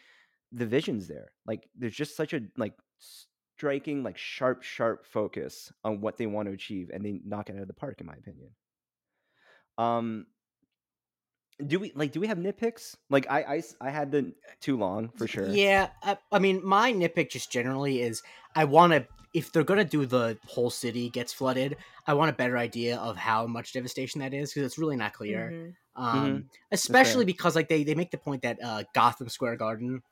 the vision's there. Like, there's just such a, like, striking, like, sharp focus on what they want to achieve, and they knock it out of the park, in my opinion. Do we have nitpicks? Like, I had the too long for sure. Yeah, I mean, my nitpick just generally is I want to, if they're gonna do the whole city gets flooded, I want a better idea of how much devastation that is, because it's really not clear. Mm-hmm. Especially because, like, they make the point that Gotham Square Garden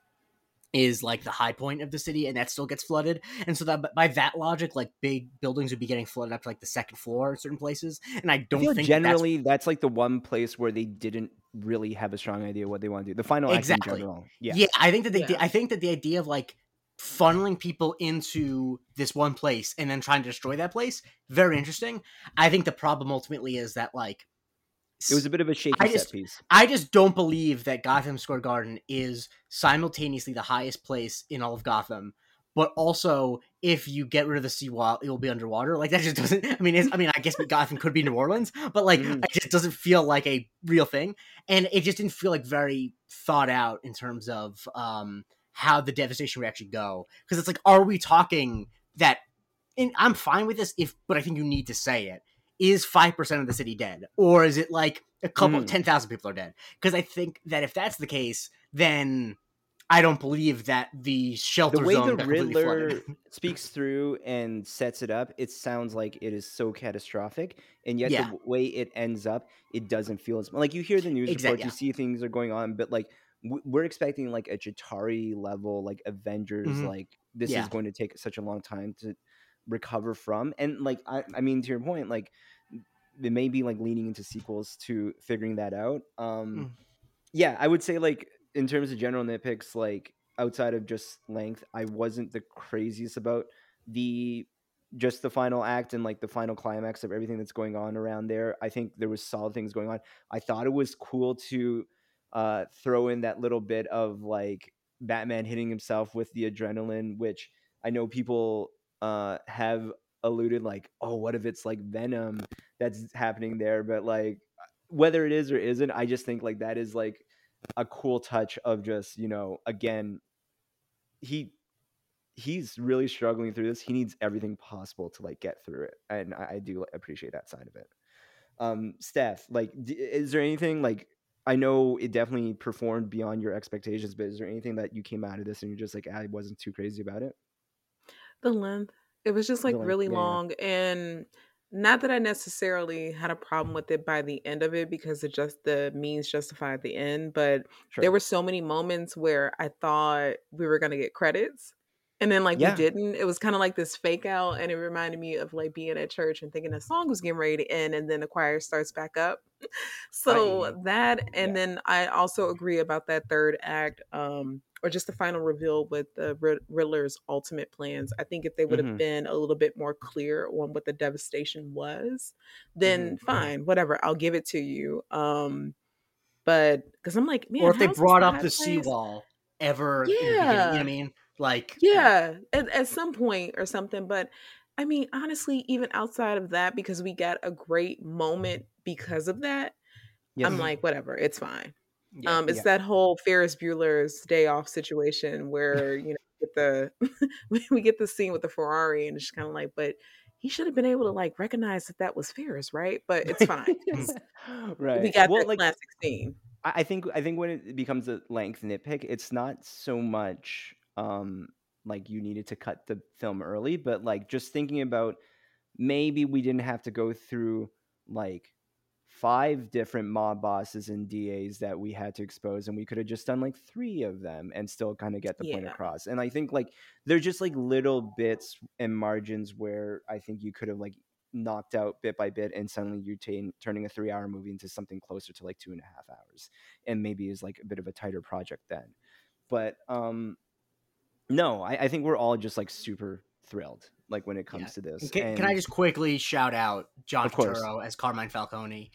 is, like, the high point of the city, and that still gets flooded. And so that, by that logic, like, big buildings would be getting flooded up to, like, the second floor in certain places. And I think generally that's like the one place where they didn't really have a strong idea what they want to do. The final act in general. Yeah. I think that they did. I think that the idea of, like, funneling people into this one place and then trying to destroy that place, very interesting. I think the problem ultimately is that, like, it was a bit of a shaky set piece. I just don't believe that Gotham Square Garden is simultaneously the highest place in all of Gotham, but also if you get rid of the seawall, it will be underwater. Like, that just doesn't. I mean, I guess Gotham could be New Orleans, but, like, it just doesn't feel like a real thing, and it just didn't feel like very thought out in terms of how the devastation would actually go. Because it's like, are we talking that? And I'm fine with this, but I think you need to say it. Is 5% of the city dead? Or is it, like, a couple, 10,000 people are dead? Because I think that if that's the case, then I don't believe that the shelter zone got completely flooded. The way the Riddler speaks through and sets it up, it sounds like it is so catastrophic. And yet the way it ends up, it doesn't feel as much. Like, you hear the news reports, you see things are going on, but, like, we're expecting, like, a Chitauri level, like, Avengers, like, this is going to take such a long time to recover from. And, like, I mean, to your point, like, it may be, like, leaning into sequels to figuring that out. I would say, like, in terms of general nitpicks, like, outside of just length, I wasn't the craziest about the final act and, like, the final climax of everything that's going on around there. I think there was solid things going on. I thought it was cool to throw in that little bit of, like, Batman hitting himself with the adrenaline, which I know people have alluded, like, oh, what if it's, like, venom that's happening there? But, like, whether it is or isn't, I just think, like, that is, like, a cool touch of just, you know, again, he's really struggling through this. He needs everything possible to, like, get through it, and I do appreciate that side of it. Steph, like, is there anything, like, I know it definitely performed beyond your expectations, but is there anything that you came out of this and you're just like, I wasn't too crazy about it? The length. It was just, like, really long. And not that I necessarily had a problem with it by the end of it, because it just, the means justify at the end. But there were so many moments where I thought we were going to get credits. And then, like, we didn't. It was kind of like this fake out. And it reminded me of, like, being at church and thinking a song was getting ready to end, and then the choir starts back up. Then I also agree about that third act, or just the final reveal with the Riddler's ultimate plans. I think if they would have been a little bit more clear on what the devastation was, then fine, whatever, I'll give it to you. But because I'm like, man, or if they brought up the seawall ever, in the beginning, you know what I mean? Like, at some point or something. But I mean, honestly, even outside of that, because we got a great moment because of that, I'm like, whatever, it's fine. Yeah, it's that whole Ferris Bueller's Day Off situation where, you know, we get the scene with the Ferrari, and it's just kind of like, but he should have been able to, like, recognize that was Ferris, right? But it's fine. Right. We got that, like, classic scene. I think when it becomes a length nitpick, it's not so much like you needed to cut the film early, but, like, just thinking about maybe we didn't have to go through, like, 5 different mob bosses and DAs that we had to expose, and we could have just done, like, 3 of them and still kind of get the point across. And I think, like, there's just, like, little bits and margins where I think you could have, like, knocked out bit by bit, and suddenly you're turning a 3-hour movie into something closer to, like, 2.5 hours. years, and maybe is like a bit of a tighter project then. But no, I think we're all just like super thrilled like when it comes to this. Can I just quickly shout out John Turturro as Carmine Falcone?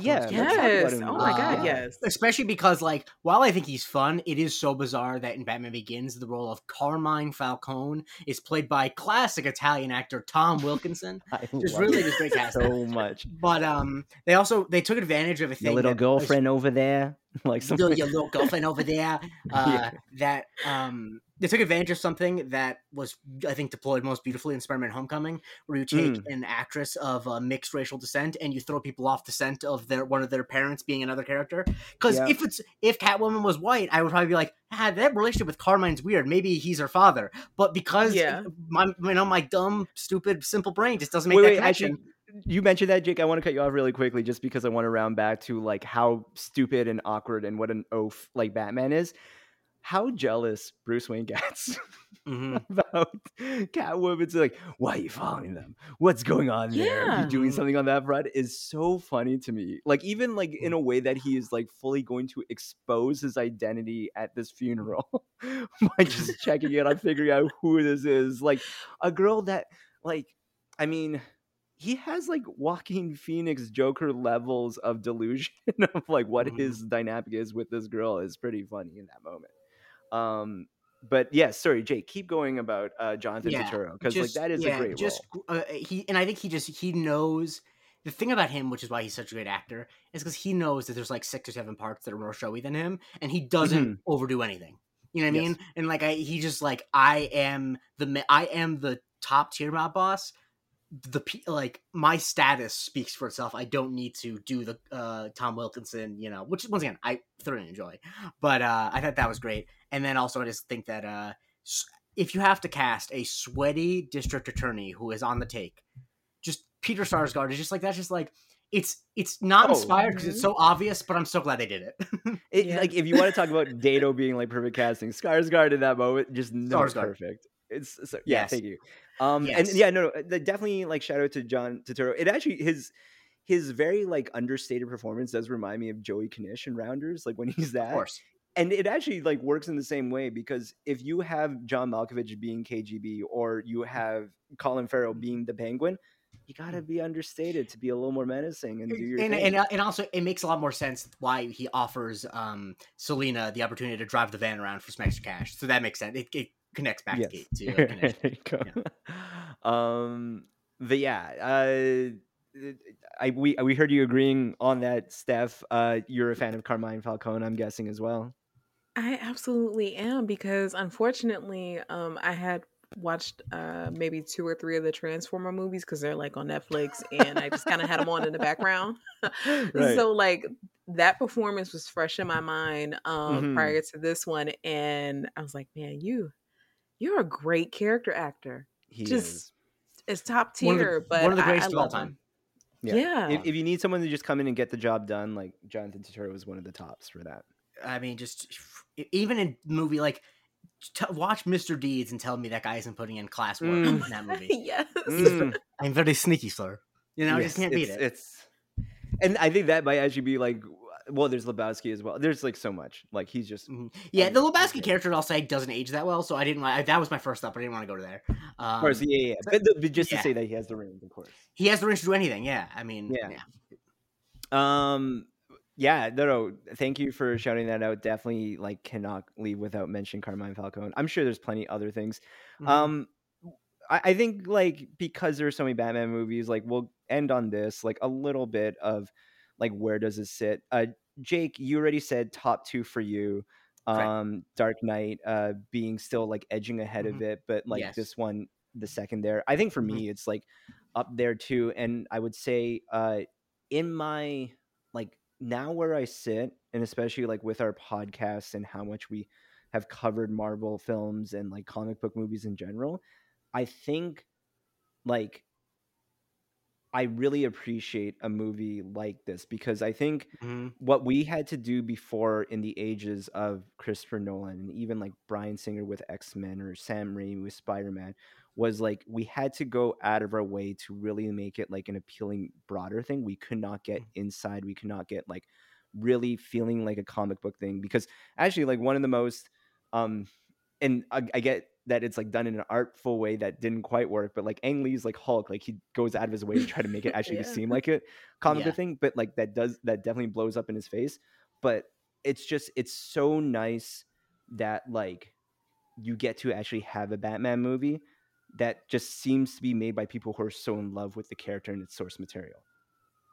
Yes. Oh my God, yes. Especially because, like, while I think he's fun, it is so bizarre that in Batman Begins, the role of Carmine Falcone is played by classic Italian actor Tom Wilkinson. Just really just great casting. So much. But they also took advantage of a thing. Your little girlfriend over there. They took advantage of something that was, I think, deployed most beautifully in Spider-Man Homecoming, where you take an actress of mixed racial descent and you throw people off the scent of one of their parents being another character. Because if Catwoman was white, I would probably be like, that relationship with Carmine's weird. Maybe he's her father. But because my dumb, stupid, simple brain just doesn't make that connection. You mentioned that, Jake. I want to cut you off really quickly just because I want to round back to like how stupid and awkward and what an oaf like Batman is. How jealous Bruce Wayne gets about Catwoman. It's like, why are you following them? What's going on there? Are you doing something on that front? Is so funny to me. Like, even like in a way that he is like fully going to expose his identity at this funeral by just checking it out, figuring out who this is. Like a girl that, like, I mean, he has like Joaquin Phoenix Joker levels of delusion of like what his dynamic is with this girl is pretty funny in that moment. But yeah, sorry, Jake, keep going about Jonathan Turturro, because like that is a great role. I think he knows the thing about him, which is why he's such a great actor, is because he knows that there's like 6 or 7 parts that are more showy than him, and he doesn't overdo anything. You know what I mean? And like he just like I am the top tier mob boss. My status speaks for itself. I don't need to do the Tom Wilkinson, you know, which once again I thoroughly enjoy, but I thought that was great. And then also I just think that if you have to cast a sweaty district attorney who is on the take, just Peter Sarsgaard is just like that's just like it's not inspired because it's so obvious, but I'm so glad they did it. Like if you want to talk about Dado being like perfect casting, Sarsgaard in that moment just knows perfect. It's so, thank you. And definitely like shout out to John Turturro. It actually his very like understated performance does remind me of Joey Knish in Rounders, like when he's that. Of course. And it actually like works in the same way, because if you have John Malkovich being KGB or you have Colin Farrell being the Penguin, you gotta be understated to be a little more menacing and do your thing. And also, it makes a lot more sense why he offers Selena the opportunity to drive the van around for some extra cash. So that makes sense. It connects back to Knish. But we heard you agreeing on that, Steph. You're a fan of Carmine Falcone, I'm guessing, as well. I absolutely am, because unfortunately, I had watched maybe 2 or 3 of the Transformer movies because they're like on Netflix, and I just kind of had them on in the background. Right. So like that performance was fresh in my mind prior to this one, and I was like, man, you're a great character actor. He is. It's top tier, but one of the greatest of all time. Yeah. If you need someone to just come in and get the job done, like Jonathan Turturro was one of the tops for that. I mean, just even in movie like. Watch Mr. Deeds and tell me that guy isn't putting in class work in that movie. Yes. I'm very sneaky, sir. You know, I just can't beat it. And I think that might actually be like, well, there's Lebowski as well. There's like so much. Like he's just. Yeah, the Lebowski character I'll say doesn't age that well, so I didn't like. That was my first up. I didn't want to go to there. Of course, But just to say that he has the range, of course. He has the range to do anything, I mean, thank you for shouting that out. Definitely like cannot leave without mentioning Carmine Falcone. I'm sure there's plenty other things. I think like because there are so many Batman movies, like we'll end on this, like a little bit of like where does it sit? Jake, you already said top 2 for you. Right. Dark Knight being still like edging ahead of it, but like this one, the second there. I think for me it's like up there too, and I would say in my like now where I sit, and especially like with our podcast and how much we have covered Marvel films and like comic book movies in general, I think like I really appreciate a movie like this, because I think what we had to do before in the ages of Christopher Nolan and even like Bryan Singer with X-Men or Sam Raimi with Spider-Man was like we had to go out of our way to really make it like an appealing broader thing. We could not get inside. We could not get like really feeling like a comic book thing, because actually, like, one of the most and I get that it's like done in an artful way that didn't quite work, but like Ang Lee's like Hulk, like he goes out of his way to try to make it actually seem like a comic book thing, but like that definitely blows up in his face. But it's just, it's so nice that like you get to actually have a Batman movie that just seems to be made by people who are so in love with the character and its source material.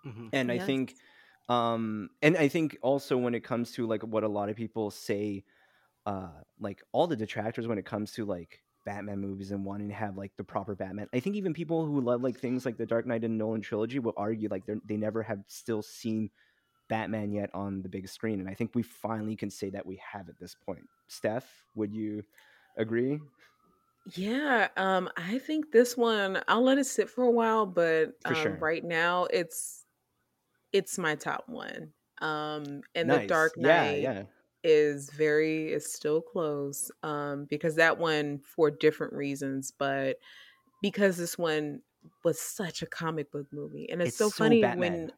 Mm-hmm. And I think, and I think also when it comes to like what a lot of people say, like all the detractors when it comes to like Batman movies and wanting to have like the proper Batman, I think even people who love like things like the Dark Knight and Nolan trilogy will argue like they never have still seen Batman yet on the big screen. And I think we finally can say that we have at this point. Steph, would you agree? Yeah, I think this one, I'll let it sit for a while, but right now it's my top one. And The Dark Knight is still close, because that one for different reasons, but because this one was such a comic book movie, and it's so funny Batman. When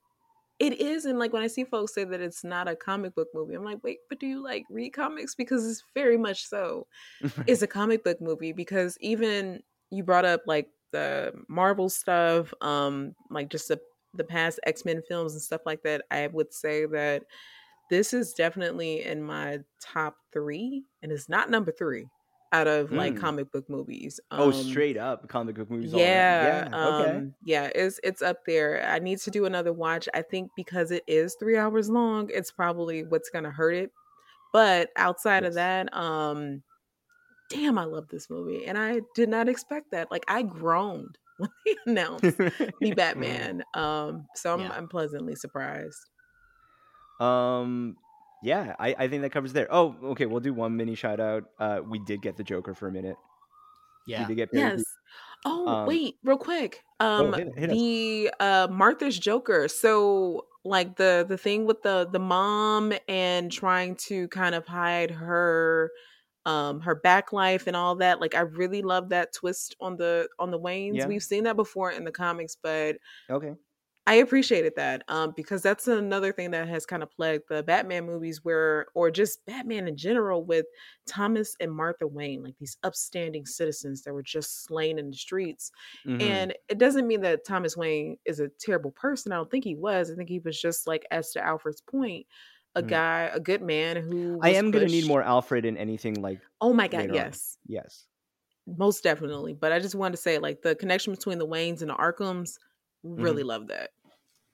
it is, and like when I see folks say that it's not a comic book movie, I'm like, wait, but do you like read comics? Because it's very much so it's a comic book movie, because even you brought up like the Marvel stuff, like just the past X-Men films and stuff like that. I would say that this is definitely in my top 3, and it's not number 3 out of like comic book movies. Straight up comic book movies. It's up there. I need to do another watch. I think because it is 3 hours long, it's probably what's going to hurt it. But outside of that, damn, I love this movie. And I did not expect that. Like, I groaned when they announced The Batman. So I'm pleasantly surprised. I think that covers there. Oh, okay. We'll do one mini shout out. We did get the Joker for a minute. Yeah. We did get Oh, wait, real quick. Hit the Martha's Joker. So like the thing with the mom and trying to kind of hide her her back life and all that. Like, I really love that twist on the Wayans. Yeah. We've seen that before in the comics, but I appreciated that, because that's another thing that has kind of plagued the Batman movies, or just Batman in general, with Thomas and Martha Wayne, like these upstanding citizens that were just slain in the streets. Mm-hmm. And it doesn't mean that Thomas Wayne is a terrible person. I don't think he was. I think he was just, like, as to Alfred's point, a good man who I am going to need more Alfred in anything like. Oh my God. Yes. On. Yes. Most definitely. But I just wanted to say, like, the connection between the Waynes and the Arkhams, really love that.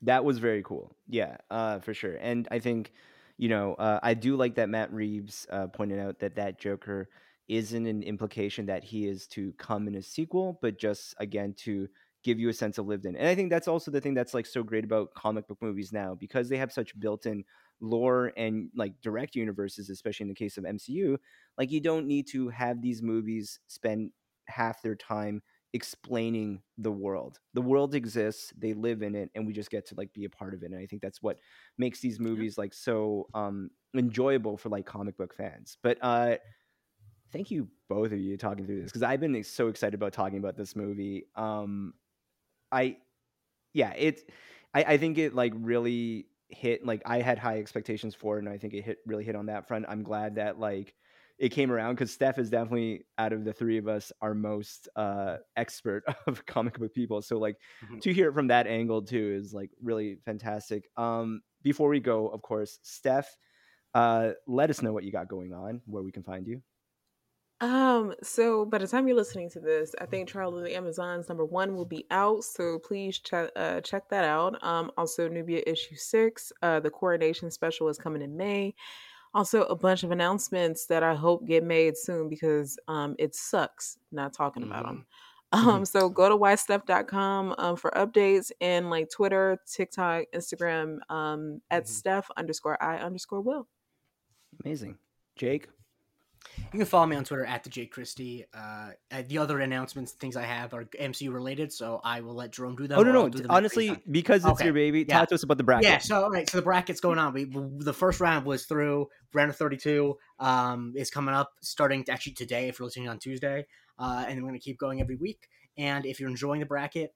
That was very cool. Yeah, for sure. And I think, I do like that Matt Reeves pointed out that Joker isn't an implication that he is to come in a sequel, but just, again, to give you a sense of lived in. And I think that's also the thing that's like so great about comic book movies now, because they have such built-in lore and like direct universes, especially in the case of MCU. Like, you don't need to have these movies spend half their time explaining the world. The world exists, they live in it, and we just get to like be a part of it. And I think that's what makes these movies like so enjoyable for like comic book fans. But thank you both of you talking through this, because I've been so excited about talking about this movie. I think it like really hit, like I had high expectations for it, and I think it really hit on that front. I'm glad that like it came around, because Steph is definitely, out of the three of us, our most expert of comic book people. So like to hear it from that angle too is like really fantastic. Before we go, of course, Steph, let us know what you got going on, where we can find you. So by the time you're listening to this, I think Trial of the Amazons #1 will be out. So please check that out. Also Nubia issue 6, the coronation special is coming in May. Also, a bunch of announcements that I hope get made soon, because it sucks not talking about them. So go to whystuff.com for updates, and like Twitter, TikTok, Instagram, at Steph_I_Will. Amazing. Jake? You can follow me on Twitter at @JakeChristie. The other announcements, things I have, are MCU related, so I will let Jerome do that. Oh, no. Honestly, because it's your baby, talk to us about the bracket. Yeah, so all right, so the bracket's going on. The first round was through. Round of 32 is coming up starting actually today, if you're listening on Tuesday, and we're going to keep going every week. And if you're enjoying the bracket,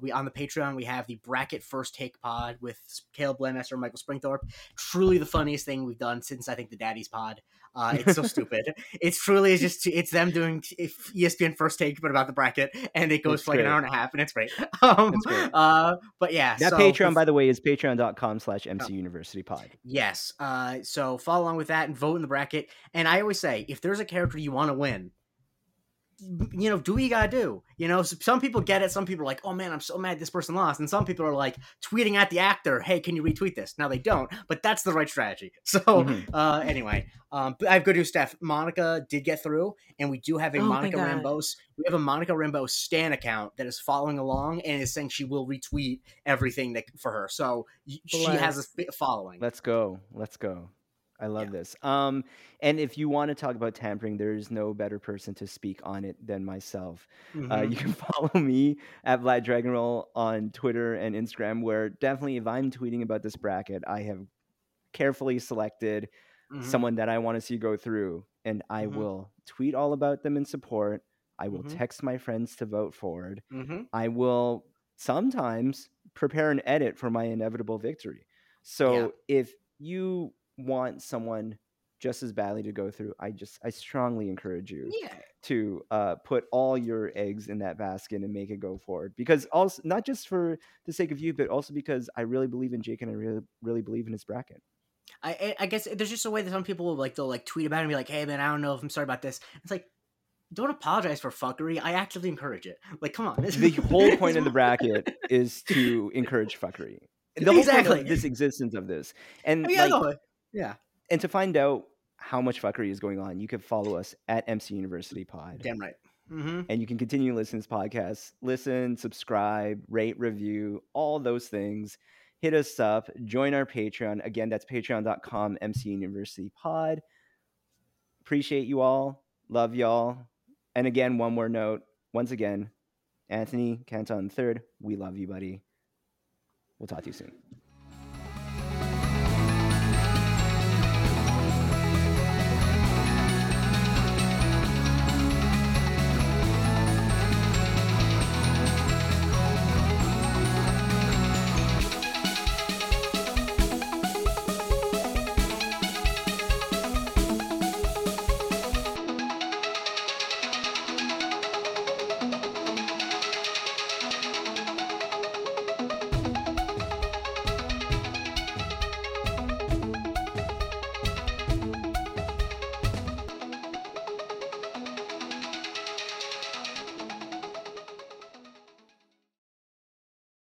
We on the Patreon, we have the Bracket First Take Pod with Caleb Landmaster and Michael Springthorpe. Truly the funniest thing we've done since, I think, the Daddy's Pod. It's so stupid. It's truly just, it's them doing ESPN First Take, but about the bracket, and it goes for like an hour and a half, and it's great. It's great. But yeah. That Patreon, by the way, is patreon.com/MCUniversityPod. Yes. So follow along with that and vote in the bracket. And I always say, if there's a character you want to win, you know, do what you gotta do. You know, some people get it. Some people are like, oh man, I'm so mad this person lost. And some people are like tweeting at the actor, hey, can you retweet this? Now they don't, but that's the right strategy. So anyway, I have good news, Steph. Monica did get through, and we do have a Monica Rambeau. We have a Monica Rambeau stan account that is following along and is saying she will retweet everything that for her. So she has a following. Let's go. Let's go. I love this. And if you want to talk about tampering, there is no better person to speak on it than myself. You can follow me at Vlad Dragonroll on Twitter and Instagram, where definitely if I'm tweeting about this bracket, I have carefully selected someone that I want to see go through, and I will tweet all about them in support. I will text my friends to vote for it. I will sometimes prepare an edit for my inevitable victory. So if you want someone just as badly to go through, I strongly encourage you to put all your eggs in that basket and make it go forward, because also not just for the sake of you, but also because I really believe in Jake and I really believe in his bracket. I guess there's just a way that some people will like, they'll like tweet about it and be like, hey man, I don't know if I'm sorry about this. It's like, don't apologize for fuckery. I actively encourage it. Like, come on. The whole point of the bracket is to encourage fuckery. The whole point of this existence of this. And yeah. And to find out how much fuckery is going on, you can follow us at MC University Pod. Damn right. And you can continue listening to this podcast. Listen, subscribe, rate, review, all those things. Hit us up. Join our Patreon. Again, that's patreon.com/MCUniversityPod. Appreciate you all. Love y'all. And again, one more note. Once again, Anthony Canton III, we love you, buddy. We'll talk to you soon.